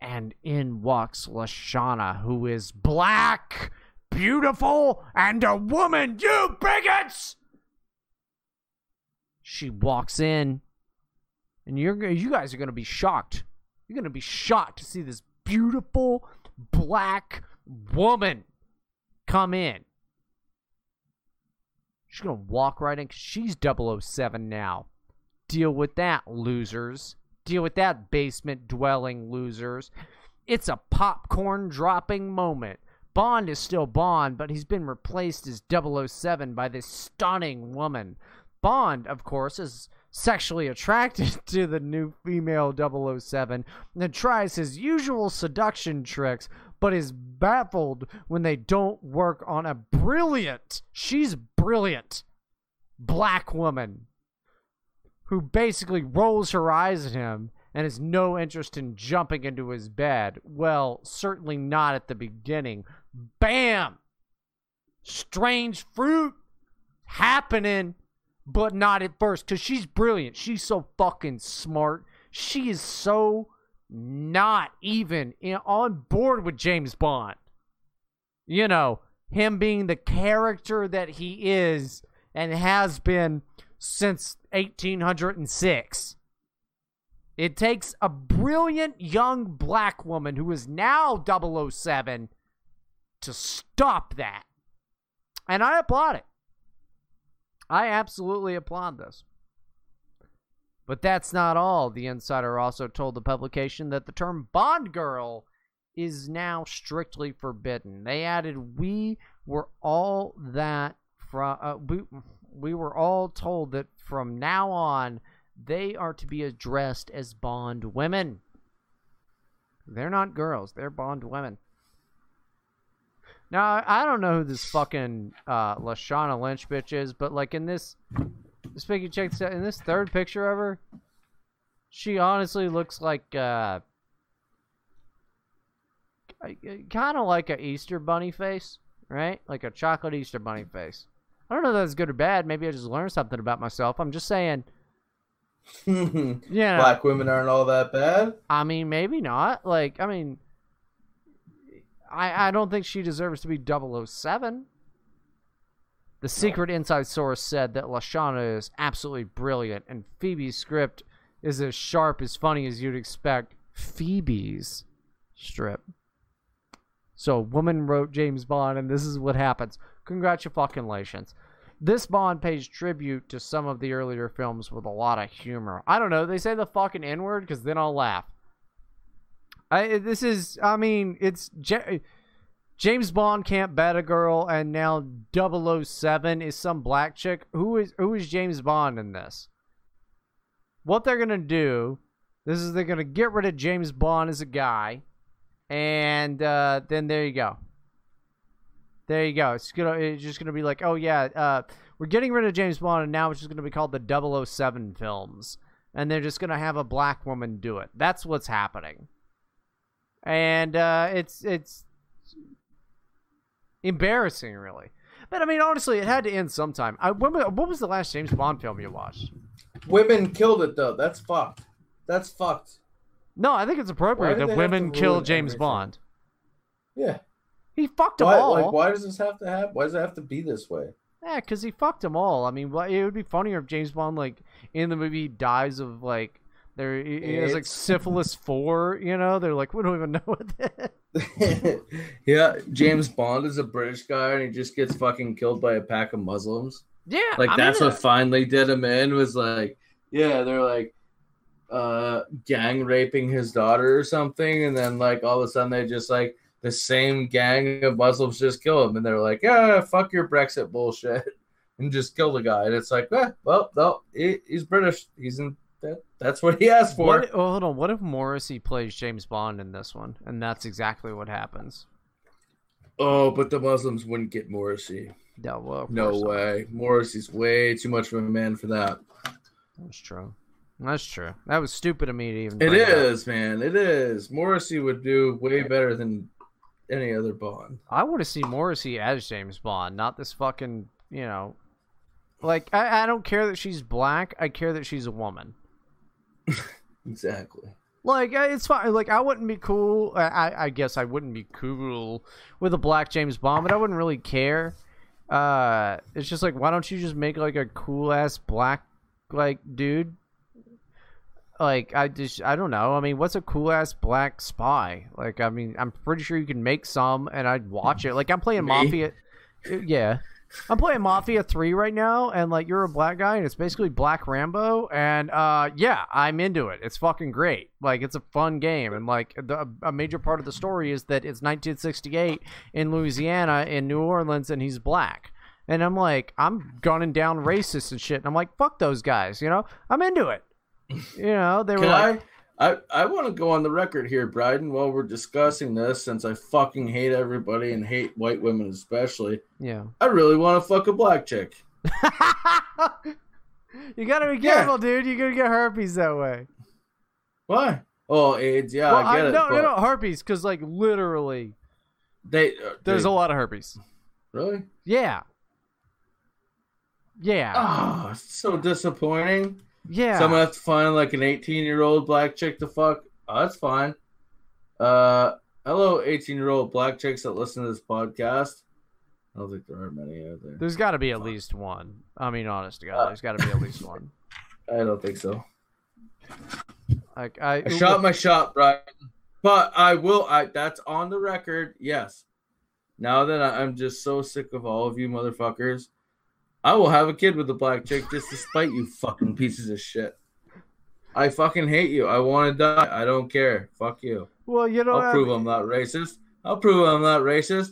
and in walks Lashana, who is black, beautiful, and a woman. You bigots! She walks in. And you're you guys are going to be shocked. You're going to be shocked to see this beautiful black woman come in. She's going to walk right in because she's double oh seven now. Deal with that, losers. Deal with that, basement-dwelling losers. It's a popcorn-dropping moment. Bond is still Bond, but he's been replaced as double oh seven by this stunning woman. Bond, of course, is... sexually attracted to the new female double oh seven and tries his usual seduction tricks, but is baffled when they don't work on a brilliant, she's brilliant, black woman who basically rolls her eyes at him and has no interest in jumping into his bed. Well, certainly not at the beginning. Bam! Strange fruit happening. But not at first, because she's brilliant. She's so fucking smart. She is so not even in, on board with James Bond. You know, him being the character that he is and has been since eighteen oh six. It takes a brilliant young black woman who is now double oh seven to stop that. And I applaud it. I absolutely applaud this. But that's not all. The insider also told the publication that the term Bond girl is now strictly forbidden. They added, we were all that from uh, we, we were all told that from now on they are to be addressed as Bond women. They're not girls, they're Bond women. Now, I don't know who this fucking uh, Lashana Lynch bitch is, but like in this, speaking, check this out. In this third picture of her, she honestly looks like uh, kind of like a Easter bunny face, right? Like a chocolate Easter bunny face. I don't know if that's good or bad. Maybe I just learned something about myself. I'm just saying. Yeah, you know, black women aren't all that bad. I mean, maybe not. Like, I mean. I, I don't think she deserves to be double oh seven. The secret inside source said that Lashana is absolutely brilliant, and Phoebe's script is as sharp, as funny as you'd expect. Phoebe's strip. So a woman wrote James Bond, and this is what happens. Congratulations. This Bond pays tribute to some of the earlier films with a lot of humor. I don't know. They say the fucking N-word because then I'll laugh. I, this is, I mean, it's J- James Bond can't bat a girl, and now double oh seven is some black chick. Who is who is James Bond in this? What they're going to do, this is they're going to get rid of James Bond as a guy, and uh, then there you go. There you go. It's, gonna, it's just going to be like, oh yeah, uh, we're getting rid of James Bond, and now it's just going to be called the double oh seven films. And they're just going to have a black woman do it. That's what's happening. And uh, it's it's embarrassing, really. But, I mean, honestly, it had to end sometime. I, when, what was the last James Bond film you watched? Women killed it, though. That's fucked. That's fucked. No, I think it's appropriate that women kill James everything? Bond. Yeah. He fucked why, them all. Like, why does this have to happen? Why does it have to be this way? Yeah, because he fucked them all. I mean, it would be funnier if James Bond, like, in the movie, dies of, like, There is like syphilis four, you know. They're like, we don't even know what that is. Yeah, James Bond is a British guy, and he just gets fucking killed by a pack of Muslims. Yeah, like I that's mean, what finally did him in was like, yeah, they're like, uh, gang raping his daughter or something, and then like all of a sudden they just like the same gang of Muslims just kill him, and they're like, yeah, fuck your Brexit bullshit, and just kill the guy, and it's like, eh, well, no, he, he's British, he's in. That's what he asked for. What, oh, hold on. What if Morrissey plays James Bond in this one? And that's exactly what happens. Oh, but the Muslims wouldn't get Morrissey. No, well, no way. Not. Morrissey's way too much of a man for that. That's true. That's true. That was stupid of me to even. It is, that. man. It is. Morrissey would do way better than any other Bond. I want to see Morrissey as James Bond, not this fucking, you know. Like, I, I don't care that she's black. I care that she's a woman. Exactly. Like, it's fine. Like, I wouldn't be cool. I, I guess I wouldn't be cool with a black James Bond, but I wouldn't really care. Uh, it's just like, why don't you just make like a cool ass black like dude? Like, I just, I don't know. I mean, what's a cool ass black spy? Like, I mean, I'm pretty sure you can make some, and I'd watch it. Like, I'm playing Me? Mafia. Yeah. I'm playing Mafia three right now, and like you're a black guy, and it's basically Black Rambo, and uh, yeah, I'm into it. It's fucking great. Like, it's a fun game, and like the, a major part of the story is that it's nineteen sixty-eight in Louisiana, in New Orleans, and he's black. And I'm like, I'm gunning down racists and shit, and I'm like, fuck those guys, you know? I'm into it. You know, they were Can like... I, I, I want to go on the record here, Bryden, while we're discussing this, since I fucking hate everybody and hate white women especially. Yeah. I really want to fuck a black chick. You got to be careful, yeah. dude. You're going to get herpes that way. Why? Oh, AIDS. Yeah, well, I get I, it. No, no, no, herpes, because, like, literally, they uh, there's they, a lot of herpes. Really? Yeah. Yeah. Oh, it's so disappointing. Yeah. So I'm going to have to find like an eighteen-year-old black chick to fuck. Oh, that's fine. Uh, hello, eighteen-year-old black chicks that listen to this podcast. I don't think there are many out there. There's got to be at least one. I mean, honest to God, uh, there's got to be at least one. I don't think so. Like I, I shot my shot, Brian. But I will. I that's on the record. Yes. Now that I, I'm just so sick of all of you motherfuckers. I will have a kid with a black chick just to spite you fucking pieces of shit. I fucking hate you. I want to die. I don't care. Fuck you. Well, you know, I'll prove I'm not racist. I'll prove I'm not racist.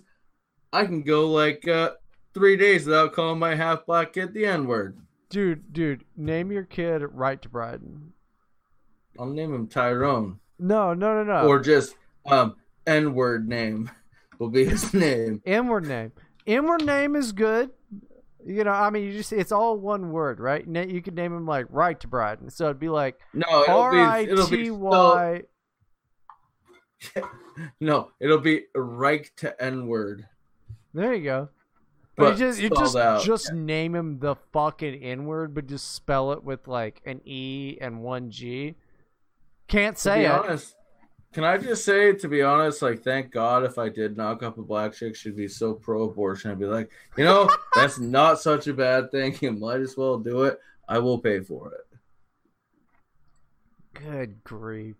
I can go like uh, three days without calling my half black kid the N word. Dude, dude, name your kid Right to Bryden. I'll name him Tyrone. No, no, no, no. Or just um, N word name will be his name. N word name. N word name is good. You know, I mean, you just—it's all one word, right? You could name him like Right to Bryden, so it'd be like no, R I T Y. No, it'll be Right to N word. There you go. But, but you just you just out. just yeah. name him the fucking N word, but just spell it with like an E and one G. Can't say to be it. Honest, can I just say, to be honest, like, thank God if I did knock up a black chick, she'd be so pro-abortion. I'd be like, you know, that's not such a bad thing. You might as well do it. I will pay for it. Good grief.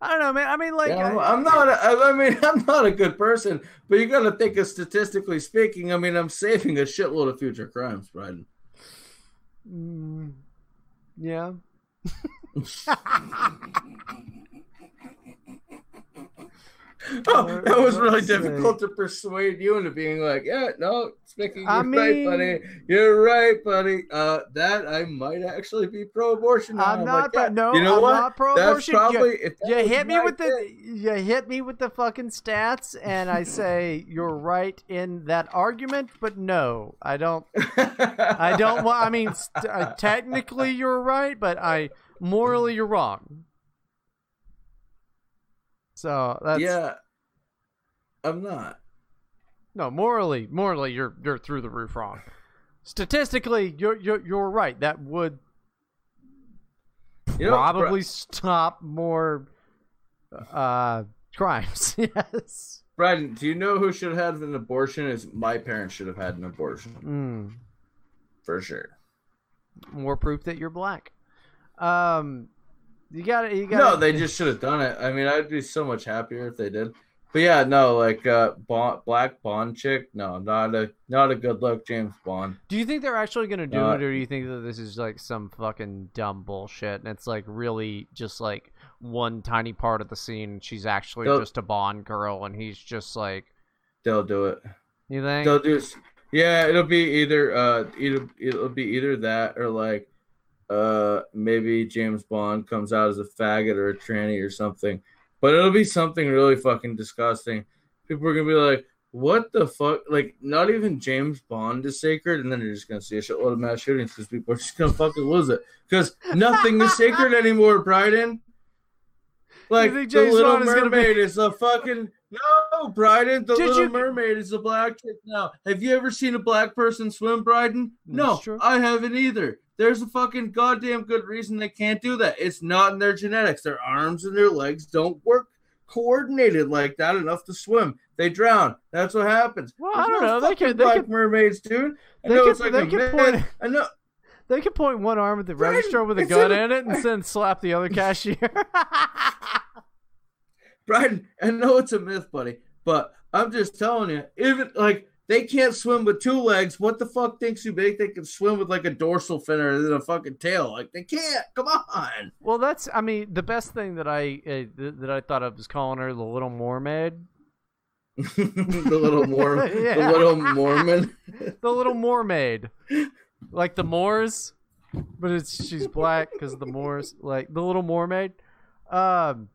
I don't know, man. I mean, like, yeah, I, I'm not. A, I mean, I'm not a good person. But you got to think of, statistically speaking, I mean, I'm saving a shitload of future crimes, Bryden. Mm, yeah. Oh, that was really difficult to persuade you into being like, yeah, no, Spicky, you're right, buddy. You're right, buddy. Uh, that I might actually be pro-abortion. I'm not, but no, I'm not pro-abortion. You hit me with the, you hit me with the fucking stats, and I say you're right in that argument, but no, I don't. I don't. Well, I mean, st- uh, technically you're right, but I morally you're wrong. So that's, yeah, I'm not. No, morally, morally, you're you're through the roof wrong. Statistically, you're you're you're right. That would you probably know, Bri- stop more uh, crimes. Yes. Bryden, do you know who should have had an abortion? Is my parents should have had an abortion. Mm. For sure. More proof that you're black. Um. You got it. You got No, they just should have done it. I mean, I'd be so much happier if they did. But yeah, no, like uh, Bond, black Bond chick. No, not a not a good look, James Bond. Do you think they're actually gonna do uh, it, or do you think that this is like some fucking dumb bullshit, and it's like really just like one tiny part of the scene? She's actually just a Bond girl, and he's just like. They'll do it. You think? They'll do it. Yeah, it'll be either uh, either it'll be either that or like. Uh, maybe James Bond comes out as a faggot or a tranny or something, but it'll be something really fucking disgusting. People are gonna be like, "What the fuck?" Like, not even James Bond is sacred, and then you're just gonna see a shitload of mass shootings because people are just gonna fucking lose it because nothing is sacred anymore, Bryden. Like, the Little Bond Mermaid is, be- is a fucking no, Bryden. The Did Little you- Mermaid is a black chick now. Have you ever seen a black person swim, Bryden? No, I haven't either. There's a fucking goddamn good reason they can't do that. It's not in their genetics. Their arms and their legs don't work coordinated like that enough to swim. They drown. That's what happens. Well, There's I don't no know. They can. They black can, mermaids, dude. I they know can, it's like they a can point. I know. They can point one arm at the Bryden, register with a gun in it and then slap the other cashier. Bryden, I know it's a myth, buddy, but I'm just telling you. Even like. They can't swim with two legs. What the fuck thinks you make they can swim with like a dorsal fin or a fucking tail? Like they can't. Come on. Well, that's. I mean, the best thing that I uh, that I thought of was calling her the Little Mermaid. the little Mor. Yeah. The little Mormon. The Little Mermaid, like the Moors, but it's she's black because the Moors. Like the Little Mermaid. Um.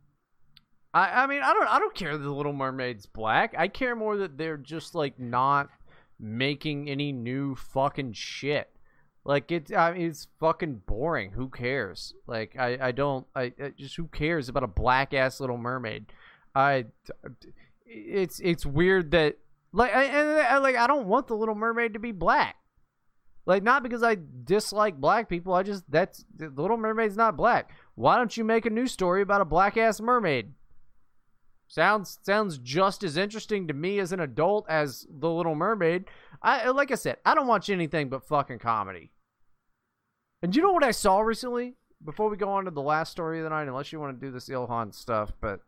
I, I mean, I don't I don't care that the Little Mermaid's black. I care more that they're just, like, not making any new fucking shit. Like, it, I mean, it's fucking boring. Who cares? Like, I, I don't... I, I just who cares about a black-ass Little Mermaid? I... It's it's weird that... Like I, I, like, I don't want the Little Mermaid to be black. Like, not because I dislike black people. I just... That's... The Little Mermaid's not black. Why don't you make a new story about a black-ass mermaid? Sounds sounds just as interesting to me as an adult as The Little Mermaid. I like I said, I don't watch anything but fucking comedy. And you know what I saw recently? Before we go on to the last story of the night, unless you want to do this Ilhan stuff, but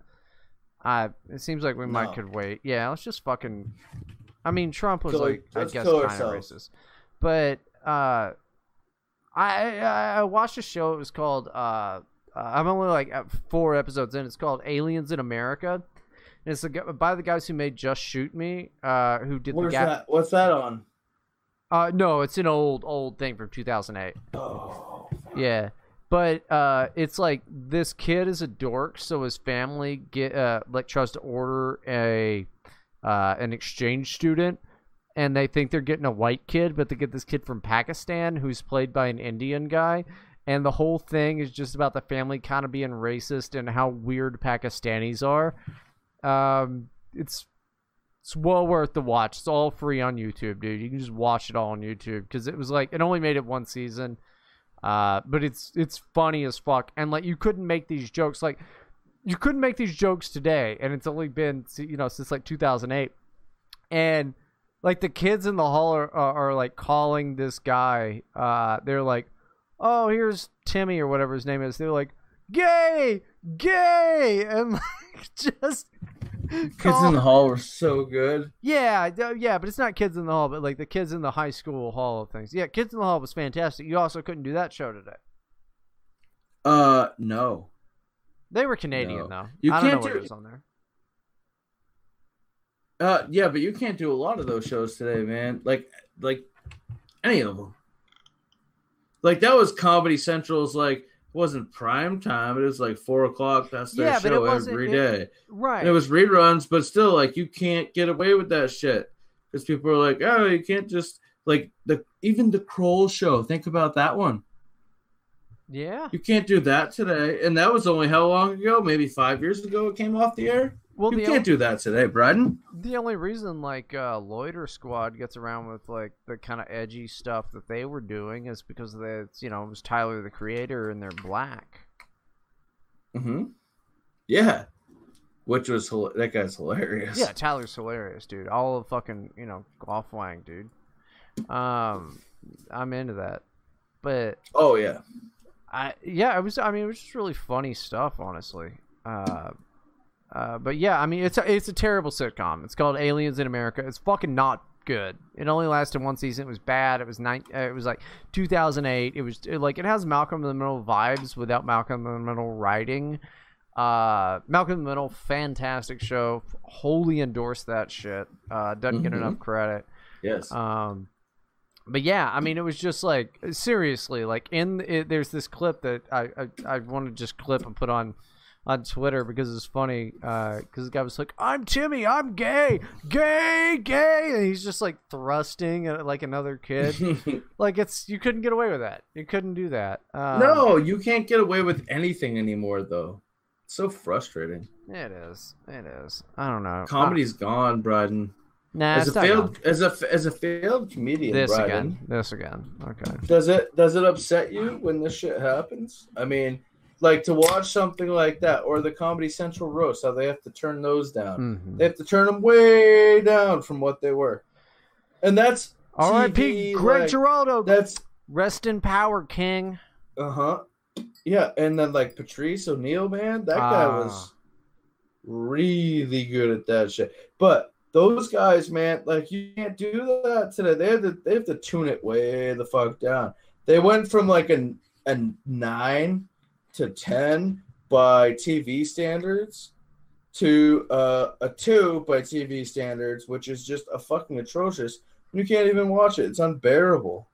I it seems like we no. might could wait. Yeah, let's just fucking. I mean, Trump was so, like I guess kind of racist, but uh, I I watched a show. It was called uh uh, I'm only like at four episodes in. It's called Aliens in America. And it's a, by the guys who made Just Shoot Me, uh, who did Where's the gap. That? What's that on? Uh, no, it's an old, old thing from two thousand eight. Oh. Yeah. But uh, it's like this kid is a dork, so his family get uh, like tries to order a uh, an exchange student, and they think they're getting a white kid, but they get this kid from Pakistan who's played by an Indian guy, and the whole thing is just about the family kind of being racist and how weird Pakistanis are. Um, it's it's well worth the watch. It's all free on YouTube, dude. You can just watch it all on YouTube because it was like it only made it one season. Uh, but it's it's funny as fuck, and like you couldn't make these jokes like you couldn't make these jokes today, and it's only been you know since like two thousand eight, and like the kids in the hall are, are, are like calling this guy. Uh, they're like, oh, here's Timmy or whatever his name is. They're like, gay, gay, and like just kids call. In the hall are so good. Yeah, yeah, but it's not Kids in the Hall, but like the Kids in the High School Hall of things. Yeah, Kids in the Hall was fantastic. You also couldn't do that show today. Uh, no. They were Canadian no. though. You I can't don't know do... what was on there. Uh, yeah, but you can't do a lot of those shows today, man. Like, like any of them. Like that was Comedy Central's like. It wasn't prime time. It was like four o'clock. That's their yeah, show every day. It, right. And it was reruns, but still, like, you can't get away with that shit. Because people are like, oh, you can't just, like, the even the Kroll show. Think about that one. Yeah. You can't do that today. And that was only how long ago? Maybe five years ago it came off the air? Well, you can't only, do that today, Bryden. The only reason, like, uh, Loiter Squad gets around with, like, the kind of edgy stuff that they were doing is because that's, you know, it was Tyler, the Creator, and they're black. Mm-hmm. Yeah. Which was, that guy's hilarious. Yeah, Tyler's hilarious, dude. All of fucking, you know, Golfwang, dude. Um, I'm into that. But. Oh, yeah. I Yeah, it was, I mean, it was just really funny stuff, honestly. Uh. Uh, but yeah, I mean, it's a, it's a terrible sitcom. It's called Aliens in America. It's fucking not good. It only lasted one season. It was bad. It was nine, uh, It was like two thousand eight. It was it, like it has Malcolm in the Middle vibes without Malcolm in the Middle writing. Uh, Malcolm in the Middle, fantastic show. Wholly endorse that shit. Uh, doesn't mm-hmm. get enough credit. Yes. Um, but yeah, I mean, it was just like seriously, like in it, there's this clip that I I, I want to just clip and put on. on Twitter because it's funny because uh, the guy was like, I'm Timmy, I'm gay, gay, gay, and he's just like thrusting at like another kid. Like it's you couldn't get away with that. You couldn't do that. Um, no, you can't get away with anything anymore though. It's so frustrating. It is. It is. I don't know. Comedy's uh, gone, Bryden. Nah, as it's a not failed, gone. as a as a failed comedian, this Bryden, again. This again. Okay. Does it does it upset you when this shit happens? I mean. Like, to watch something like that, or the Comedy Central roast, how they have to turn those down. Mm-hmm. They have to turn them way down from what they were. And that's R I P Greg like, Giraldo. That's rest in power, King. Uh-huh. Yeah, and then, like, Patrice O'Neill, man, that ah. guy was really good at that shit. But those guys, man, like, you can't do that today. They have to, they have to tune it way the fuck down. They went from, like, a, a nine... to ten by T V standards to uh, a two by T V standards, which is just a fucking atrocious. You can't even watch it. It's unbearable.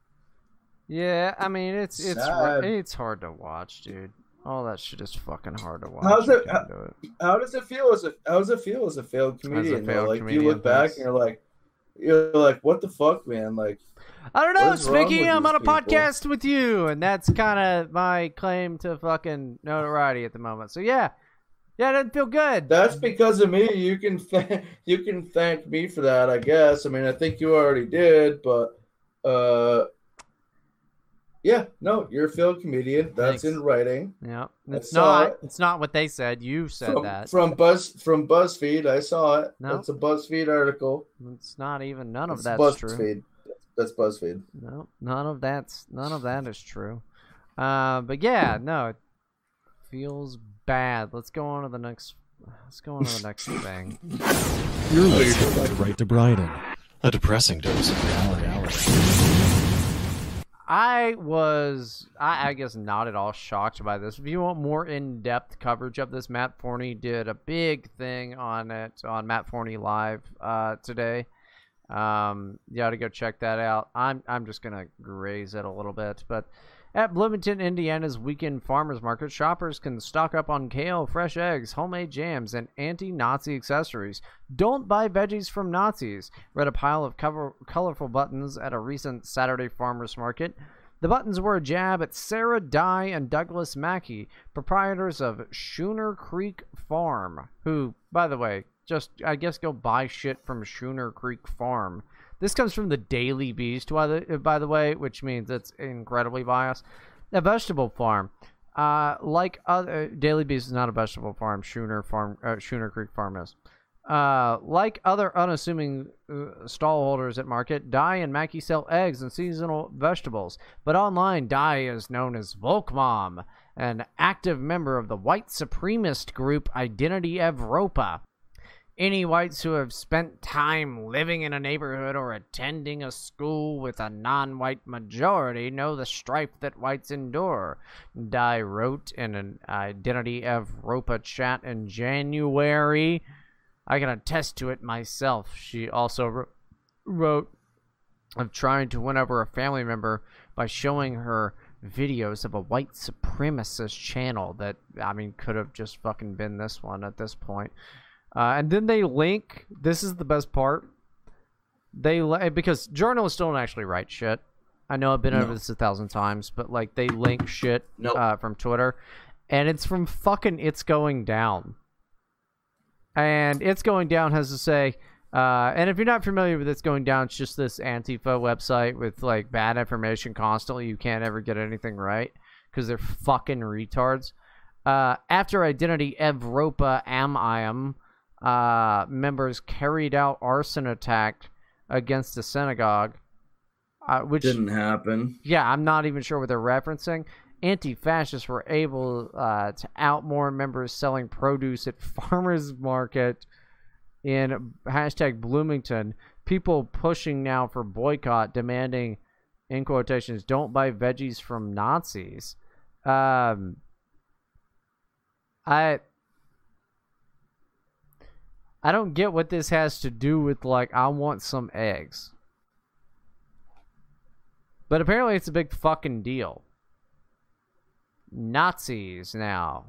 Yeah, I mean, it's it's Sad. it's hard to watch, dude. All that shit is fucking hard to watch. How's it, how, do it. how does it feel as a how does it feel as a failed comedian? A failed like comedian, you look back and you're like you're like, what the fuck, man? Like I don't know, Smicky, I'm on a people? podcast with you, and that's kind of my claim to fucking notoriety at the moment. So yeah, yeah, it doesn't feel good. That's because of me. You can th- you can thank me for that, I guess. I mean, I think you already did, but uh, yeah, no, you're a failed comedian. That's Thanks. in writing. Yeah, it's not. It. It's not what they said. You said from, that from Buzz from BuzzFeed. I saw it. No, it's a BuzzFeed article. It's not even none of it's that's BuzzFeed. true. That's BuzzFeed. No, none of that's none of that is true. Uh, but yeah, no, it feels bad. Let's go on to the next. Let's go on to the next thing. You're listening to Right to Bryden, a depressing dose of reality. I was, I, I guess, not at all shocked by this. If you want more in-depth coverage of this, Matt Forney did a big thing on it on Matt Forney Live uh, today. Um, you ought to go check that out. I'm I'm just gonna graze it a little bit, but at Bloomington, Indiana's weekend farmers market, shoppers can stock up on kale, fresh eggs, homemade jams, and anti-Nazi accessories. Don't buy veggies from Nazis, read a pile of cover- colorful buttons at a recent Saturday farmers market. The buttons were a jab at Sarah Dye and Douglas Mackey, proprietors of Schooner Creek Farm, who, by the way, just, I guess, go buy shit from Schooner Creek Farm. This comes from the Daily Beast, by the way, which means it's incredibly biased. A vegetable farm. Uh, like other... Daily Beast is not a vegetable farm. Schooner farm, uh, Schooner Creek Farm is. Uh, like other unassuming uh, stallholders at market, Dye and Mackey sell eggs and seasonal vegetables. But online, Dye is known as Volkmom, an active member of the white supremacist group Identity Evropa. Any whites who have spent time living in a neighborhood or attending a school with a non-white majority know the strife that whites endure, Dye wrote in an Identity Evropa chat in January. I can attest to it myself, she also wrote, of trying to win over a family member by showing her videos of a white supremacist channel that, I mean, could have just fucking been this one at this point. Uh, and then they link, this is the best part, they li- because journalists don't actually write shit. I know I've been no. over this a thousand times, but like they link shit nope. uh, from Twitter, and it's from fucking It's Going Down. And It's Going Down has to say, uh, and if you're not familiar with It's Going Down, it's just this Antifa website with like bad information constantly. You can't ever get anything right because they're fucking retards. Uh, after Identity Evropa Amium, Uh, members carried out arson attack against a synagogue, uh, which didn't happen. Yeah, I'm not even sure what they're referencing. Anti-fascists were able uh, to out more members selling produce at farmers market in hashtag Bloomington. People pushing now for boycott, demanding, in quotations, "Don't buy veggies from Nazis." Um, I. I don't get what this has to do with, like, I want some eggs. But apparently it's a big fucking deal. Nazis now.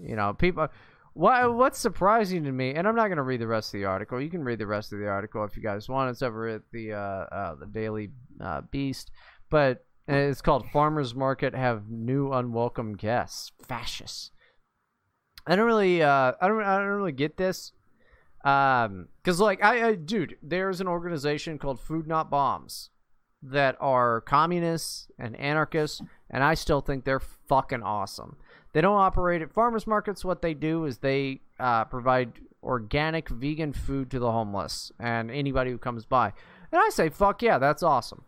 You know, people... What, what's surprising to me, and I'm not going to read the rest of the article. You can read the rest of the article if you guys want. It's over at the, uh, uh, the Daily uh, Beast. But it's called Farmers Market Have New Unwelcome Guests. Fascists. I don't really... Uh, I don't. I don't really get this. Um, cause like I, I, dude, there's an organization called Food Not Bombs that are communists and anarchists. And I still think they're fucking awesome. They don't operate at farmers markets. What they do is they, uh, provide organic vegan food to the homeless and anybody who comes by. And I say, fuck yeah, that's awesome.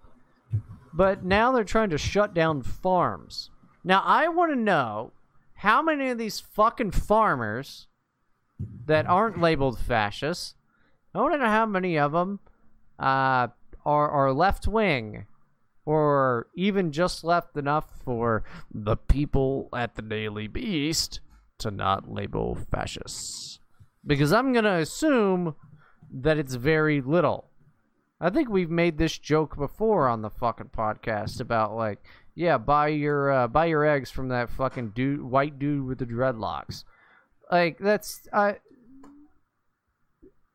But now they're trying to shut down farms. Now I want to know how many of these fucking farmers that aren't labeled fascists. I don't know how many of them uh, are, are left-wing or even just left enough for the people at the Daily Beast to not label fascists. Because I'm going to assume that it's very little. I think we've made this joke before on the fucking podcast about like, yeah, buy your uh, buy your eggs from that fucking dude, white dude with the dreadlocks. Like that's uh,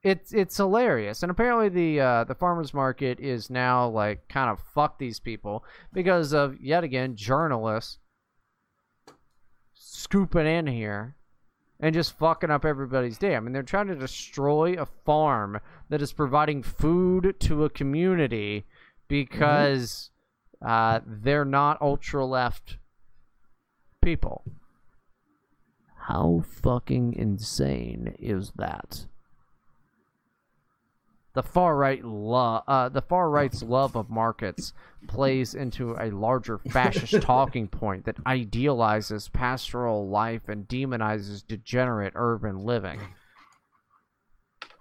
it's it's hilarious, and apparently the uh, the farmers market is now like kind of fuck these people because of yet again journalists scooping in here and just fucking up everybody's day. I mean, they're trying to destroy a farm that is providing food to a community because mm-hmm. uh, they're not ultra left people. How fucking insane is that? The far right lo- uh, the far right's love of markets plays into a larger fascist talking point that idealizes pastoral life and demonizes degenerate urban living.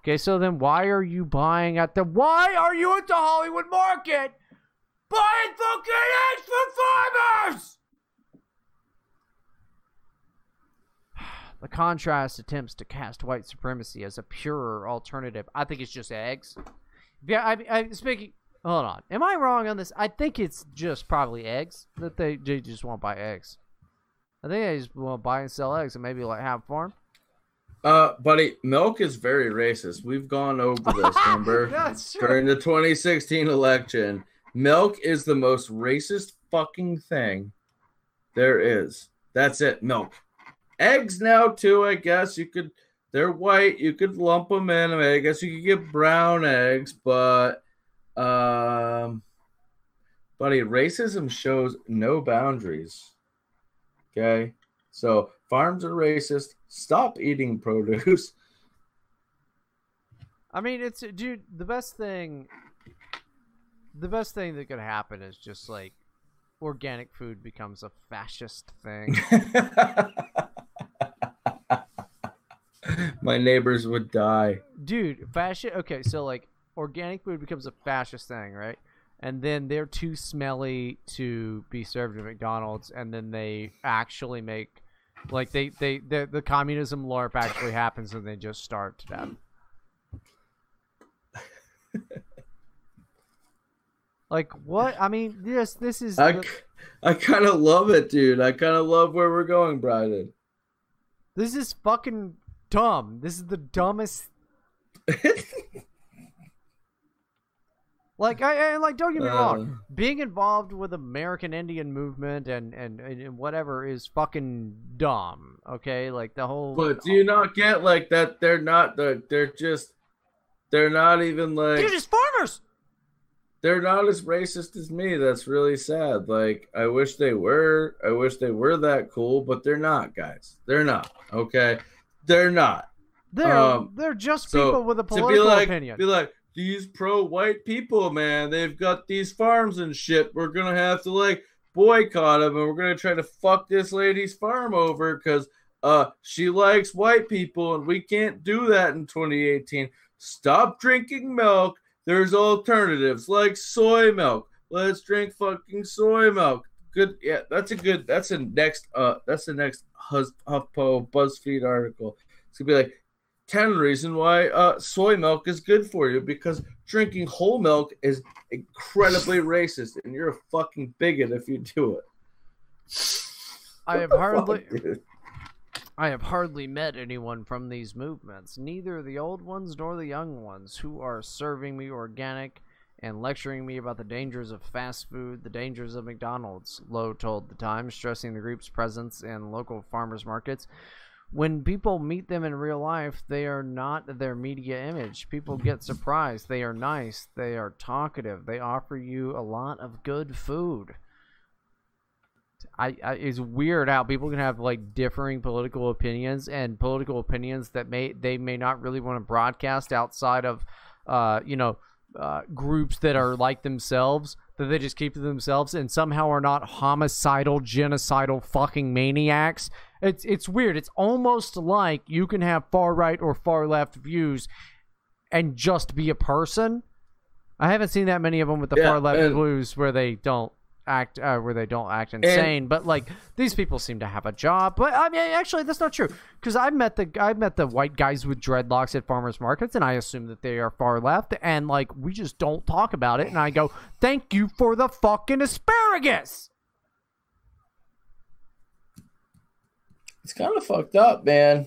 Okay, so then why are you buying at the... Why are you at the Hollywood market buying fucking eggs from farmers! The contrast attempts to cast white supremacy as a purer alternative. I think it's just eggs. Yeah, I, I speaking. Hold on. Am I wrong on this? I think it's just probably eggs that they, they just won't buy eggs. I think they just want to buy and sell eggs and maybe like have a farm. Uh, buddy, milk is very racist. We've gone over this, remember? That's true. During the twenty sixteen election, milk is the most racist fucking thing there is. That's it. Milk. Eggs now too, I guess you could. They're white. You could lump them in. I, mean, I guess you could get brown eggs, but, um, buddy, racism shows no boundaries. Okay, so farms are racist. Stop eating produce. I mean, it's dude. The best thing, the best thing that could happen is just like organic food becomes a fascist thing. My neighbors would die. Dude, fascist... Okay, so, like, organic food becomes a fascist thing, right? And then they're too smelly to be served at McDonald's, and then they actually make... Like, they, they, they the communism LARP actually happens, and they just starve to death. Like, what? I mean, this, this is... I, the... I kind of love it, dude. I kind of love where we're going, Bryden. This is fucking... dumb. This is the dumbest. Like I, I like don't get me wrong, uh, being involved with American Indian movement and, and and whatever is fucking dumb. Okay, like the whole. But do you not get like that? They're not the. They're just. They're not even like. They're just farmers. They're not as racist as me. That's really sad. Like I wish they were. I wish they were that cool, but they're not, guys. They're not. Okay. They're not. They're um, they're just so people with a political to be like, opinion. Be like these pro-white people, man. They've got these farms and shit. We're gonna have to like boycott them, and we're gonna try to fuck this lady's farm over because uh she likes white people, and we can't do that in twenty eighteen. Stop drinking milk. There's alternatives like soy milk. Let's drink fucking soy milk. Good, yeah, that's a good. That's a next. Uh, that's the next HuffPo BuzzFeed article. It's gonna be like ten reasons why uh soy milk is good for you because drinking whole milk is incredibly racist, and you're a fucking bigot if you do it. I have hardly, I have hardly met anyone from these movements, neither the old ones nor the young ones, who are serving me organic and lecturing me about the dangers of fast food, the dangers of McDonald's, Lowe told The Times, stressing the group's presence in local farmers markets. When people meet them in real life, they are not their media image. People get surprised. They are nice. They are talkative. They offer you a lot of good food. I, I it's weird how people can have like differing political opinions and political opinions that may they may not really want to broadcast outside of, uh, you know, Uh, groups that are like themselves, that they just keep to themselves and somehow are not homicidal, genocidal fucking maniacs. It's it's weird. It's almost like you can have far right or far left views and just be a person. I haven't seen that many of them with the yeah, far left and, blues where they don't act uh, where they don't act insane. And, but like these people seem to have a job. But I mean, actually, that's not true because I met the I met the white guys with dreadlocks at farmers markets, and I assume that they are far left. And like we just don't talk about it. And I go, thank you for the fucking asparagus. It's kind of fucked up, man.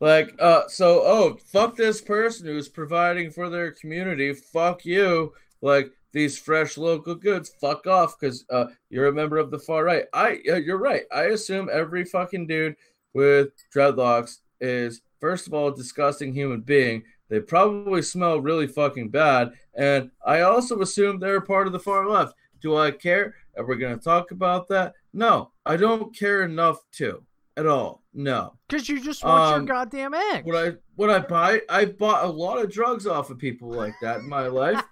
Like, uh, so oh, fuck this person who's providing for their community. Fuck you. Like. These fresh local goods, fuck off, because uh, you're a member of the far right. I, uh, you're right. I assume every fucking dude with dreadlocks is, first of all, a disgusting human being. They probably smell really fucking bad, and I also assume they're part of the far left. Do I care? Are we gonna talk about that? No, I don't care enough to at all. No, because you just want um, your goddamn eggs. What I what I buy? I bought a lot of drugs off of people like that in my life.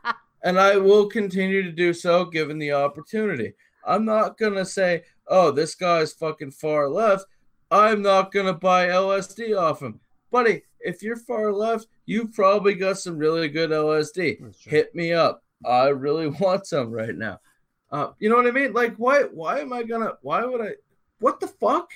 And I will continue to do so given the opportunity. I'm not going to say, oh, this guy's fucking far left. I'm not going to buy L S D off him. Buddy, if you're far left, you've probably got some really good L S D. Hit me up. I really want some right now. Uh, you know what I mean? Like, why, why am I gonna, why would I, what the fuck?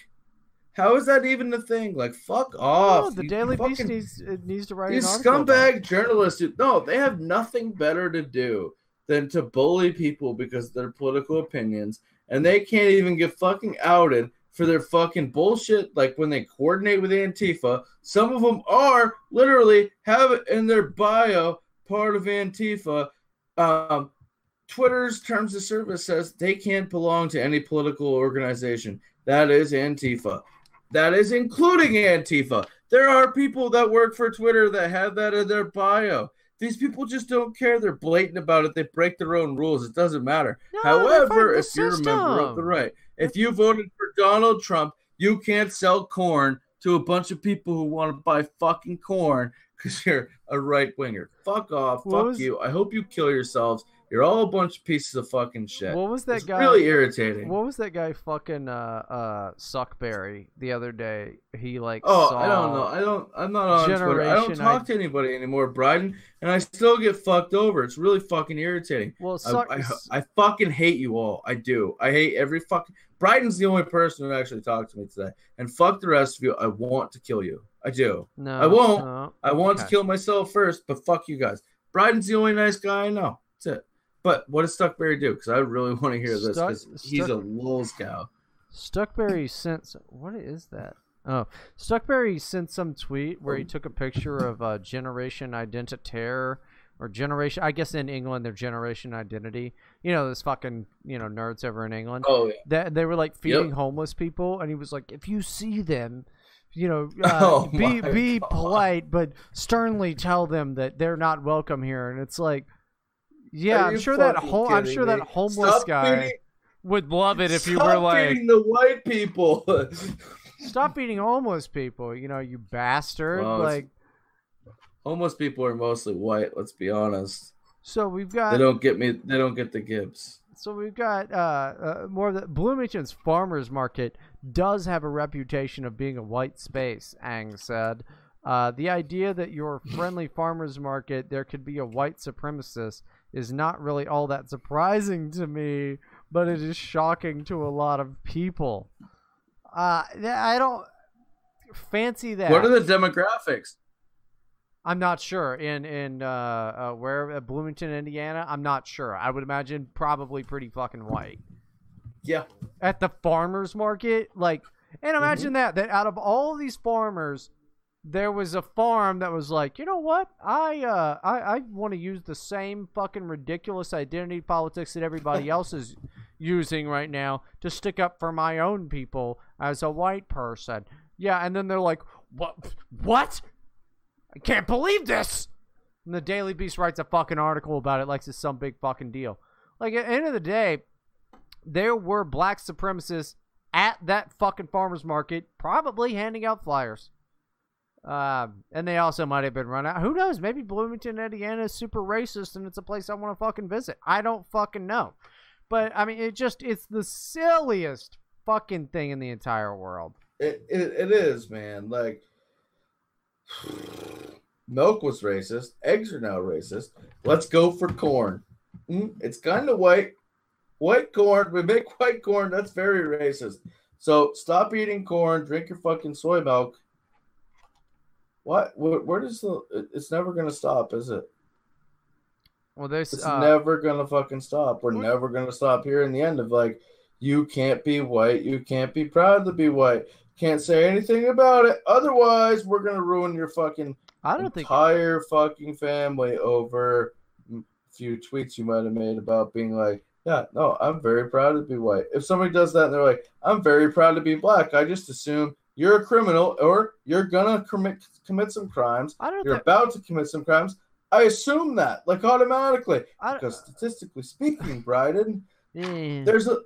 How is that even a thing? Like, fuck off. Oh, the you Daily fucking, Beast needs, it needs to write an article. These scumbag journalists, who, no, they have nothing better to do than to bully people because of their political opinions, and they can't even get fucking outed for their fucking bullshit. Like, when they coordinate with Antifa, some of them are literally have it in their bio, part of Antifa. Um, Twitter's terms of service says they can't belong to any political organization. That is Antifa. That is including Antifa. There are people that work for Twitter that have that in their bio. These people just don't care. They're blatant about it. They break their own rules. It doesn't matter. No, however, if you're a member of the right, if you voted for Donald Trump, you can't sell corn to a bunch of people who want to buy fucking corn because you're a right-winger. Fuck off. What fuck was... you. I hope you kill yourselves. You're all a bunch of pieces of fucking shit. What was that it's guy? Really irritating. What was that guy fucking uh, uh, Suckberry the other day? He like. Oh, saw I don't know. I don't. I'm not on Twitter. I don't talk I... to anybody anymore, Bryden, and I still get fucked over. It's really fucking irritating. Well, suck... I, I, I fucking hate you all. I do. I hate every fucking. Bryden's the only person who actually talked to me today, and fuck the rest of you. I want to kill you. I do. No, I won't. No. I want okay. to kill myself first, but fuck you guys. Bryden's the only nice guy I know. That's it. But what does Stuckberry do? Because I really want to hear this. Because Stuck, he's Stuck, a lulz cow. Stuckberry sent what is that? Oh, Stuckberry sent some tweet where he took a picture of uh, Generation Identitaire or Generation. I guess in England they're Generation Identity. You know those fucking you know nerds over in England. Oh yeah. That they, they were like feeding yep. homeless people, and he was like, if you see them. You know, uh, oh be be God. polite, but sternly tell them that they're not welcome here. And it's like, yeah, I'm sure that whole, I'm sure me? that homeless stop guy feeding, would love it if you were like, stop feeding the white people. Stop feeding homeless people. You know, you bastard. Well, like, homeless people are mostly white. Let's be honest. So we've got. They don't get me. They don't get the Gibbs. So we've got uh, uh, more of the Bloomington's Farmers Market does have a reputation of being a white space, Ang said. Uh, the idea that your friendly farmers market, there could be a white supremacist is not really all that surprising to me, but it is shocking to a lot of people. Uh, I don't fancy that. What are the demographics? I'm not sure in in uh, uh, where uh, Bloomington, Indiana. I'm not sure. I would imagine probably pretty fucking white. Yeah. At the farmers market, like, and imagine mm-hmm. that that out of all these farmers, there was a farm that was like, you know what? I uh I, I want to use the same fucking ridiculous identity politics that everybody else is using right now to stick up for my own people as a white person. Yeah, and then they're like, what? What? I can't believe this. And the Daily Beast writes a fucking article about it like it's some big fucking deal. Like, at the end of the day, there were black supremacists at that fucking farmer's market probably handing out flyers. Uh, and they also might have been run out. Who knows? Maybe Bloomington, Indiana is super racist and it's a place I want to fucking visit. I don't fucking know. But, I mean, it just, it's the silliest fucking thing in the entire world. It It, it is, man. Like, milk was racist. Eggs are now racist. Let's go for corn. Mm, it's kind of white. White corn. We make white corn. That's very racist. So stop eating corn. Drink your fucking soy milk. What? Where, where does the? It's never gonna stop, is it? Well, there's. It's uh, never gonna fucking stop. We're what? never gonna stop here in the end of like, you can't be white. You can't be proud to be white. Can't say anything about it. Otherwise, we're gonna ruin your fucking I don't entire think... fucking family over a few tweets you might have made about being like, yeah, no, I'm very proud to be white. If somebody does that and they're like, I'm very proud to be black, I just assume you're a criminal or you're gonna commit commit some crimes. I don't you're think... about to commit some crimes. I assume that, like automatically. Because statistically speaking, Bryden, mm. there's a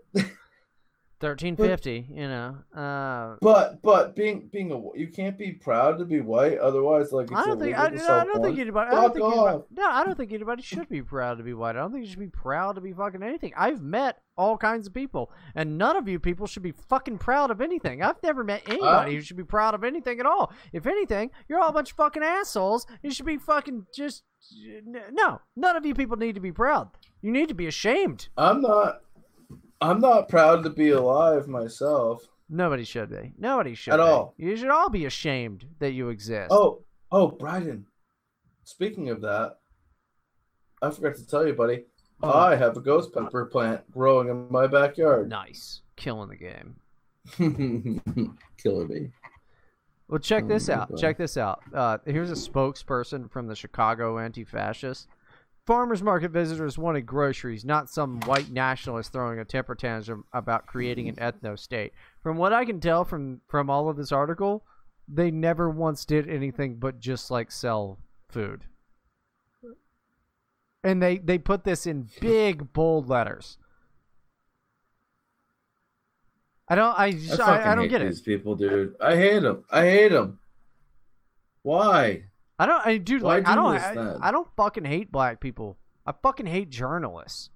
thirteen fifty, you know. Uh, but but being being a you can't be proud to be white. Otherwise, like it's I don't think I, no, I don't think anybody. I don't think anybody no, I don't think anybody should be proud to be white. I don't think you should be proud to be fucking anything. I've met all kinds of people, and none of you people should be fucking proud of anything. I've never met anybody uh, who should be proud of anything at all. If anything, you're all a bunch of fucking assholes. You should be fucking just no. None of you people need to be proud. You need to be ashamed. I'm not. I'm not proud to be alive myself. Nobody should be. Nobody should At be. all. You should all be ashamed that you exist. Oh, oh, Bryden. Speaking of that, I forgot to tell you, buddy. Oh. I have a ghost pepper plant growing in my backyard. Nice. Killing the game. Killer me. Well, check this oh, out. God. Check this out. Uh, here's a spokesperson from the Chicago Anti-Fascists. Farmers market visitors wanted groceries, not some white nationalist throwing a temper tantrum about creating an ethno-state. From what I can tell from, from all of this article, they never once did anything but just, like, sell food. And they, they put this in big, bold letters. I don't I just, I, I, I don't get it. These people, dude. I hate them. I hate them. Why? I don't, I dude, like, do I don't, I, I don't fucking hate black people. I fucking hate journalists.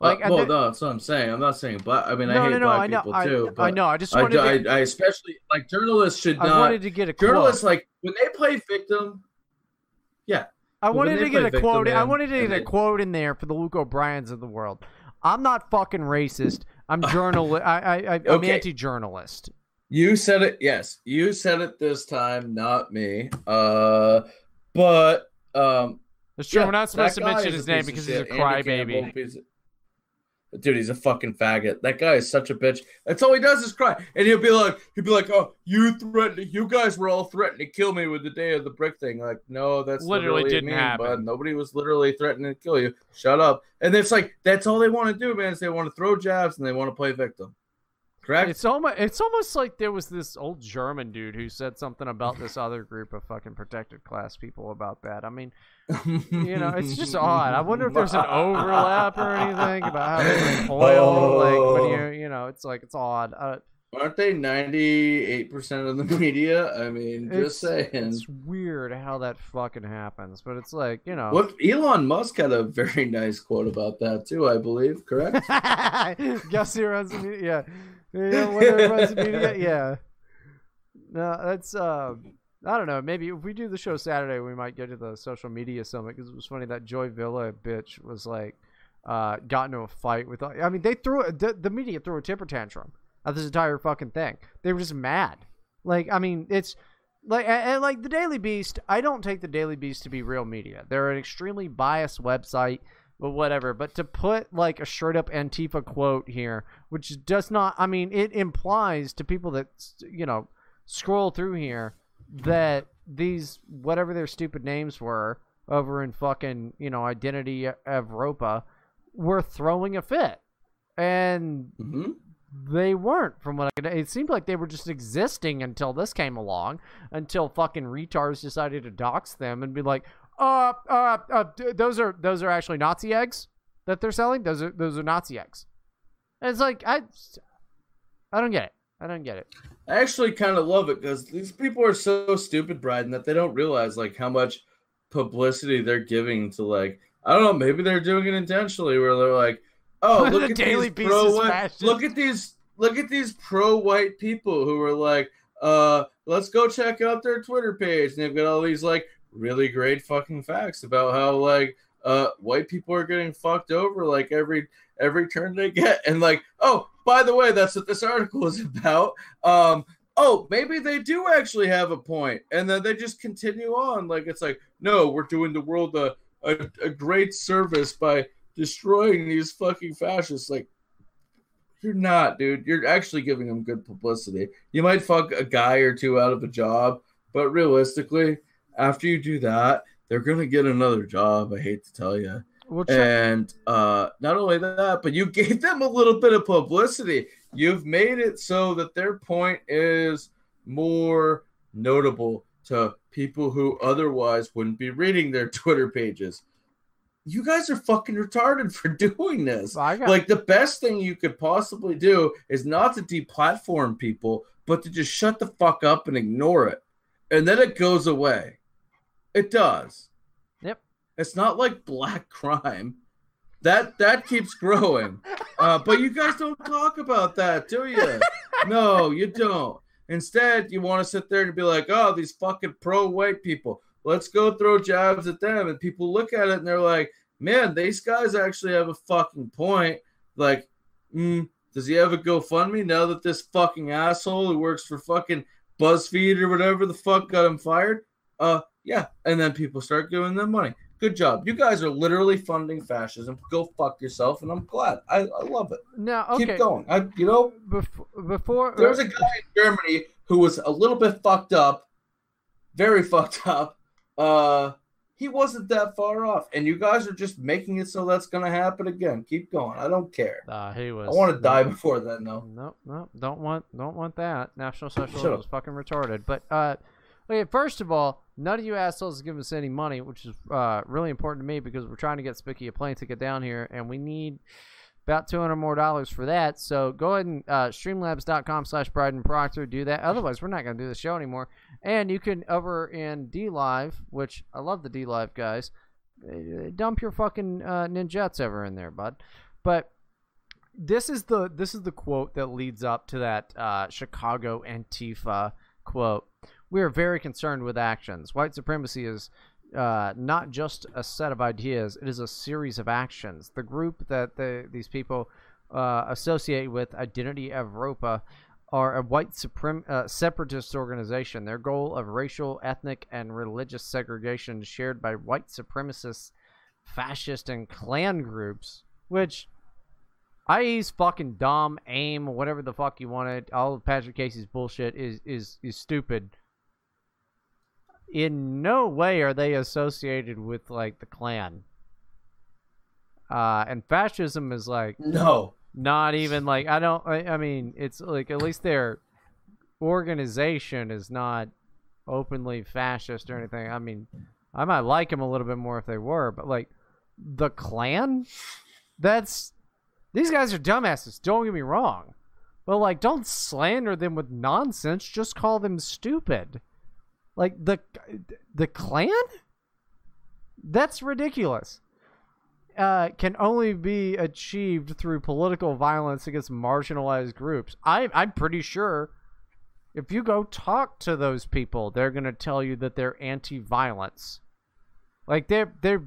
Like, well, well no, that's what I'm saying. I'm not saying black. I mean, no, I hate no, no, black I know, people I, too. I, I know. I just wanted. I, to, I, I especially like journalists should not. I wanted to get a journalists quote. Like when they play victim. Yeah, I wanted to get a quote. Man, I wanted to get a quote in there for the Luke O'Briens of the world. I'm not fucking racist. I'm journal. I, I, I, I'm okay. Anti-journalist. You said it, yes. You said it this time, not me. Uh, but um, it's true. Yeah, we're not supposed to mention his name because he's a crybaby. Dude, he's a fucking faggot. That guy is such a bitch. That's all he does is cry, and he'll be like, he'll be like, "Oh, you threatened. You guys were all threatened to kill me with the day of the brick thing." Like, no, that's literally didn't mean, happen. Bud. Nobody was literally threatening to kill you. Shut up. And it's like that's all they want to do, man. Is they want to throw jabs and they want to play victim. Correct? It's almost it's almost like there was this old German dude who said something about this other group of fucking protected class people about that. I mean, you know, it's just odd. I wonder if there's an overlap or anything about how they like oil, oh. like, when you you know, it's like it's odd. Uh, Aren't they ninety-eight percent of the media? I mean, just saying. It's weird how that fucking happens, but it's like, you know. What, Elon Musk had a very nice quote about that, too, I believe, correct? Guess he runs the media, yeah. Yeah, whatever runs the media, yeah. No, that's, uh, I don't know. Maybe if we do the show Saturday, we might get to the social media summit, because it was funny that Joy Villa bitch was like, uh, got into a fight with, I mean, they threw, the, the media threw a temper tantrum. This entire fucking thing. They were just mad. Like, I mean, it's like, and like the Daily Beast, I don't take the Daily Beast to be real media. They're an extremely biased website, but whatever. But to put like a straight up Antifa quote here, which does not, I mean, it implies to people that, you know, scroll through here that these, whatever their stupid names were over in fucking, you know, Identity Europa were throwing a fit. And mm-hmm. They weren't, from what I could. It seemed like they were just existing until this came along, until fucking retards decided to dox them and be like, "Uh, uh, uh those are those are actually Nazi eggs that they're selling. Those are those are Nazi eggs." And it's like I, I don't get it. I don't get it. I actually kind of love it because these people are so stupid, Bryden, that they don't realize like how much publicity they're giving to like I don't know. Maybe they're doing it intentionally, where they're like. Oh, look at, Daily these pro white, look at these look at these pro-white people who are like, uh, let's go check out their Twitter page. And they've got all these, like, really great fucking facts about how, like, uh, white people are getting fucked over, like, every every turn they get. And, like, oh, by the way, that's what this article is about. Um, oh, maybe they do actually have a point. And then they just continue on. Like, it's like, no, we're doing the world a, a, a great service by... destroying these fucking fascists. Like, you're not, dude. You're actually giving them good publicity. You might fuck a guy or two out of a job, but realistically, after you do that, they're gonna get another job. I hate to tell you. We'll and uh, not only that, but you gave them a little bit of publicity. You've made it so that their point is more notable to people who otherwise wouldn't be reading their Twitter pages. you guys are fucking retarded for doing this. Well, got- like the best thing you could possibly do is not to deplatform people, but to just shut the fuck up and ignore it. And then it goes away. It does. Yep. It's not like black crime. That that keeps growing. Uh, but you guys don't talk about that, do you? No, you don't. Instead, you want to sit there and be like, oh, these fucking pro-white people. Let's go throw jabs at them. And people look at it and they're like, man, these guys actually have a fucking point. Like, mm, does he have a GoFundMe now that this fucking asshole who works for fucking BuzzFeed or whatever the fuck got him fired? Uh, yeah. And then people start giving them money. Good job. You guys are literally funding fascism. Go fuck yourself, and I'm glad. I, I love it. No, okay. Keep going. I, you know, before, before there was a guy in Germany who was a little bit fucked up, very fucked up. Uh, he wasn't that far off, and you guys are just making it so that's gonna happen again. Keep going. I don't care. Uh, he was. I want to no, die before that. No. No, no, don't want, don't want that. National Socialism was fucking retarded. But uh, okay, first of all. None of you assholes give us any money, which is uh, really important to me because we're trying to get Spicky a plane ticket down here, and we need about two hundred more dollars for that. So go ahead and uh, streamlabs.com slash Bryden Proctor. Do that. Otherwise, we're not going to do the show anymore. And you can, over in DLive, which I love the DLive guys, dump your fucking uh, ninjets ever in there, bud. But this is the this is the quote that leads up to that uh, Chicago Antifa quote. We are very concerned with actions. White supremacy is uh, not just a set of ideas. It is a series of actions. The group that the, these people uh, associate with Identity Europa are a white suprem- uh, separatist organization. Their goal of racial, ethnic, and religious segregation is shared by white supremacist, fascist, and Klan groups, which... I use fucking Dom, A I M, whatever the fuck you wanted. All of Patrick Casey's bullshit is, is, is stupid. In no way are they associated with, like, the Klan. Uh, and fascism is, like... No. Not even, like, I don't... I, I mean, it's, like, at least their organization is not openly fascist or anything. I mean, I might like them a little bit more if they were, but, like, the Klan? That's... These guys are dumbasses, don't get me wrong. But, like, don't slander them with nonsense. Just call them stupid. Like, the the Klan? That's ridiculous. Uh, can only be achieved through political violence against marginalized groups. I, I'm pretty sure if you go talk to those people, they're going to tell you that they're anti-violence. Like, they're, they're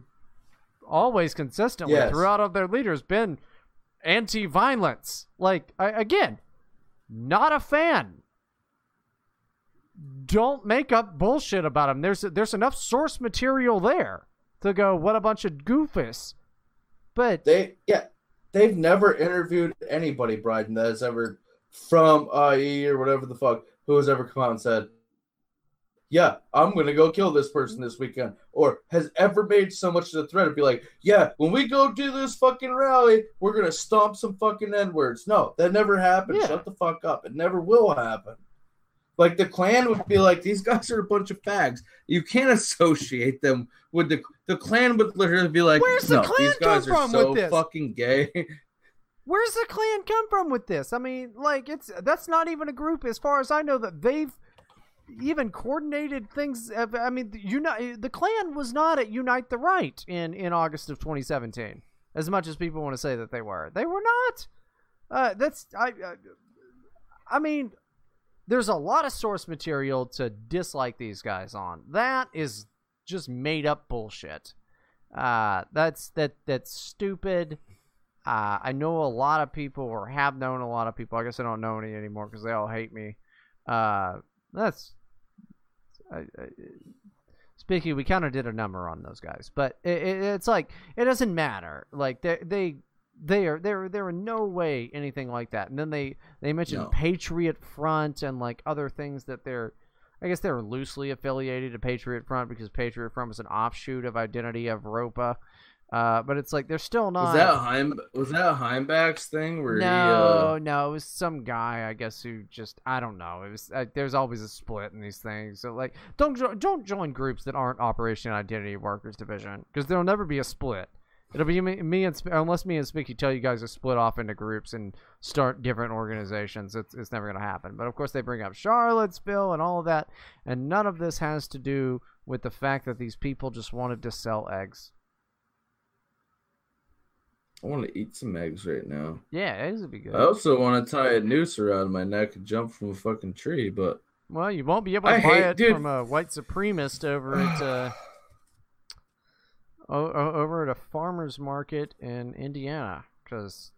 always consistently, yes. throughout all their leaders, been... anti-violence. Like, I, again, not a fan. Don't make up bullshit about them. There's there's enough source material there to go, what a bunch of goofus. But they yeah, they've never interviewed anybody, Bryden, that has ever from I E or whatever the fuck who has ever come out and said, yeah, I'm going to go kill this person this weekend, or has ever made so much of a threat to be like, yeah, when we go do this fucking rally, we're going to stomp some fucking N-words. No, that never happened. Yeah. Shut the fuck up. It never will happen. Like, the Klan would be like, these guys are a bunch of fags. You can't associate them with the... The Klan would literally be like, where's the no, Klan these guys come are from so with this? Fucking gay. Where's the Klan come from with this? I mean, like, it's that's not even a group, as far as I know, that they've even coordinated things. I mean, you know, the Klan was not at Unite the Right in, in August of twenty seventeen, as much as people want to say that they were. They were not. Uh, that's I, I. I mean, there's a lot of source material to dislike these guys on. That is just made up bullshit. Uh, that's that that's stupid. Uh, I know a lot of people, or have known a lot of people. I guess I don't know any anymore because they all hate me. Uh, that's. I, I, speaking, we kind of did a number on those guys, but it, it, it's like it doesn't matter. Like they, they, they are, they're, they're in no way anything like that. And then they, they mentioned no. Patriot Front and like other things that they're, I guess they're loosely affiliated to Patriot Front because Patriot Front was an offshoot of Identity of Europa. Uh, but it's like they're still not. Was that Heim? Was that Heimbach's thing? Where no, he, uh... no, it was some guy, I guess, who just I don't know. It was uh, there's always a split in these things. So like, don't jo- don't join groups that aren't Operation Identity Workers Division because there'll never be a split. It'll be me, me and unless me and Spicky tell you guys to split off into groups and start different organizations. It's it's never gonna happen. But of course they bring up Charlottesville and all of that, and none of this has to do with the fact that these people just wanted to sell eggs. I want to eat some eggs right now. Yeah, eggs would be good. I also want to tie a noose around my neck and jump from a fucking tree, but... Well, you won't be able to I buy hate, it dude. from a white supremacist over at uh, over at a farmer's market in Indiana, because...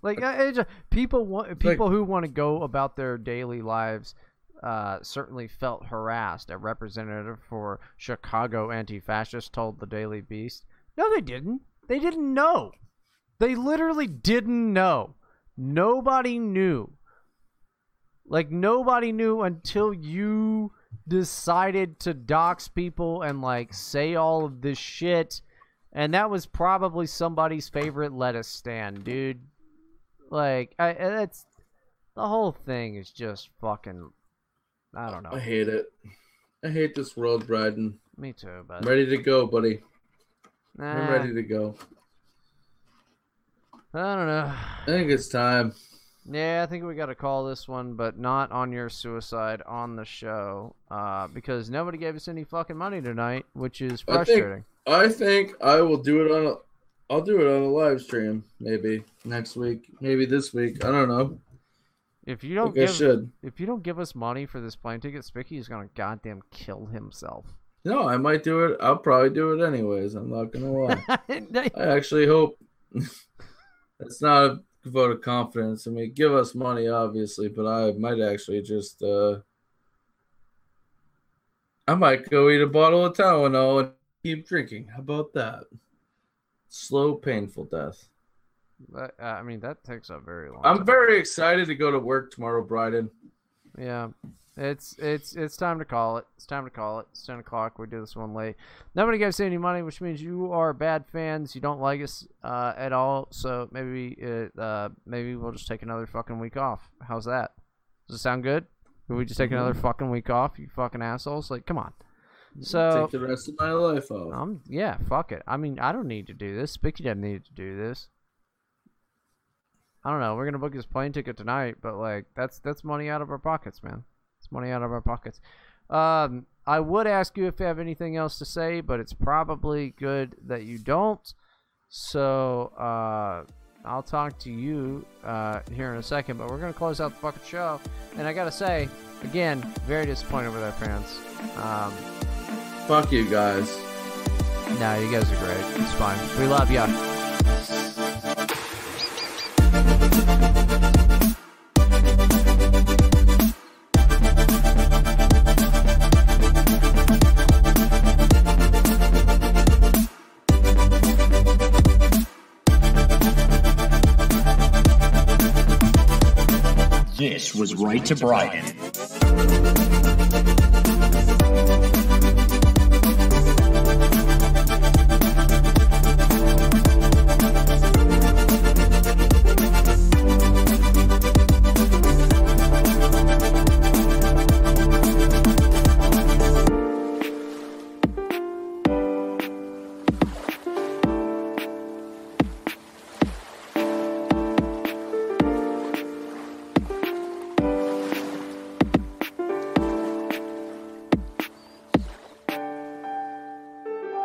Like, I, just, people want, people like, who want to go about their daily lives uh, certainly felt harassed. A representative for Chicago anti-fascists told the Daily Beast... No, they didn't. They didn't know. They literally didn't know. Nobody knew. Like, nobody knew until you decided to dox people and, like, say all of this shit. And that was probably somebody's favorite lettuce stand, dude. Like, I, that's... The whole thing is just fucking... I don't know. I hate it. I hate this world, Bryden. Me too, buddy. I'm ready to go, buddy. Nah. I'm ready to go. I don't know. I think it's time. Yeah, I think we got to call this one, but not on your suicide, on the show, uh, because nobody gave us any fucking money tonight, which is frustrating. I think I, think I will do it on a, I'll do it on a live stream, maybe next week, maybe this week. I don't know. If you don't, I give, I should. If you don't give us money for this plane ticket, Spicky is gonna goddamn kill himself. No, I might do it. I'll probably do it anyways. I'm not going to lie. I actually hope it's not a vote of confidence. I mean, give us money, obviously, but I might actually just, uh, I might go eat a bottle of Tylenol and keep drinking. How about that? Slow, painful death. But, uh, I mean, that takes a very long I'm time. very excited to go to work tomorrow, Bryden. Yeah. It's it's it's time to call it. It's time to call it. It's ten o'clock. We do this one late. Nobody gives any money, which means you are bad fans. You don't like us uh, at all. So maybe it, uh maybe we'll just take another fucking week off. How's that? Does it sound good? Can we just take another fucking week off? You fucking assholes! Like, come on. So take the rest of my life off. Um, yeah, fuck it. I mean, I don't need to do this. Spicky doesn't need to do this. I don't know. We're gonna book his plane ticket tonight, but like that's that's money out of our pockets, man. Money out of our pockets. Um, I would ask you if you have anything else to say, but it's probably good that you don't. So uh, I'll talk to you uh, here in a second, but we're going to close out the fucking show. And I got to say, again, very disappointed with our fans. Um, Fuck you guys. No, you guys are great. It's fine. We love you. This was Right to Bryden.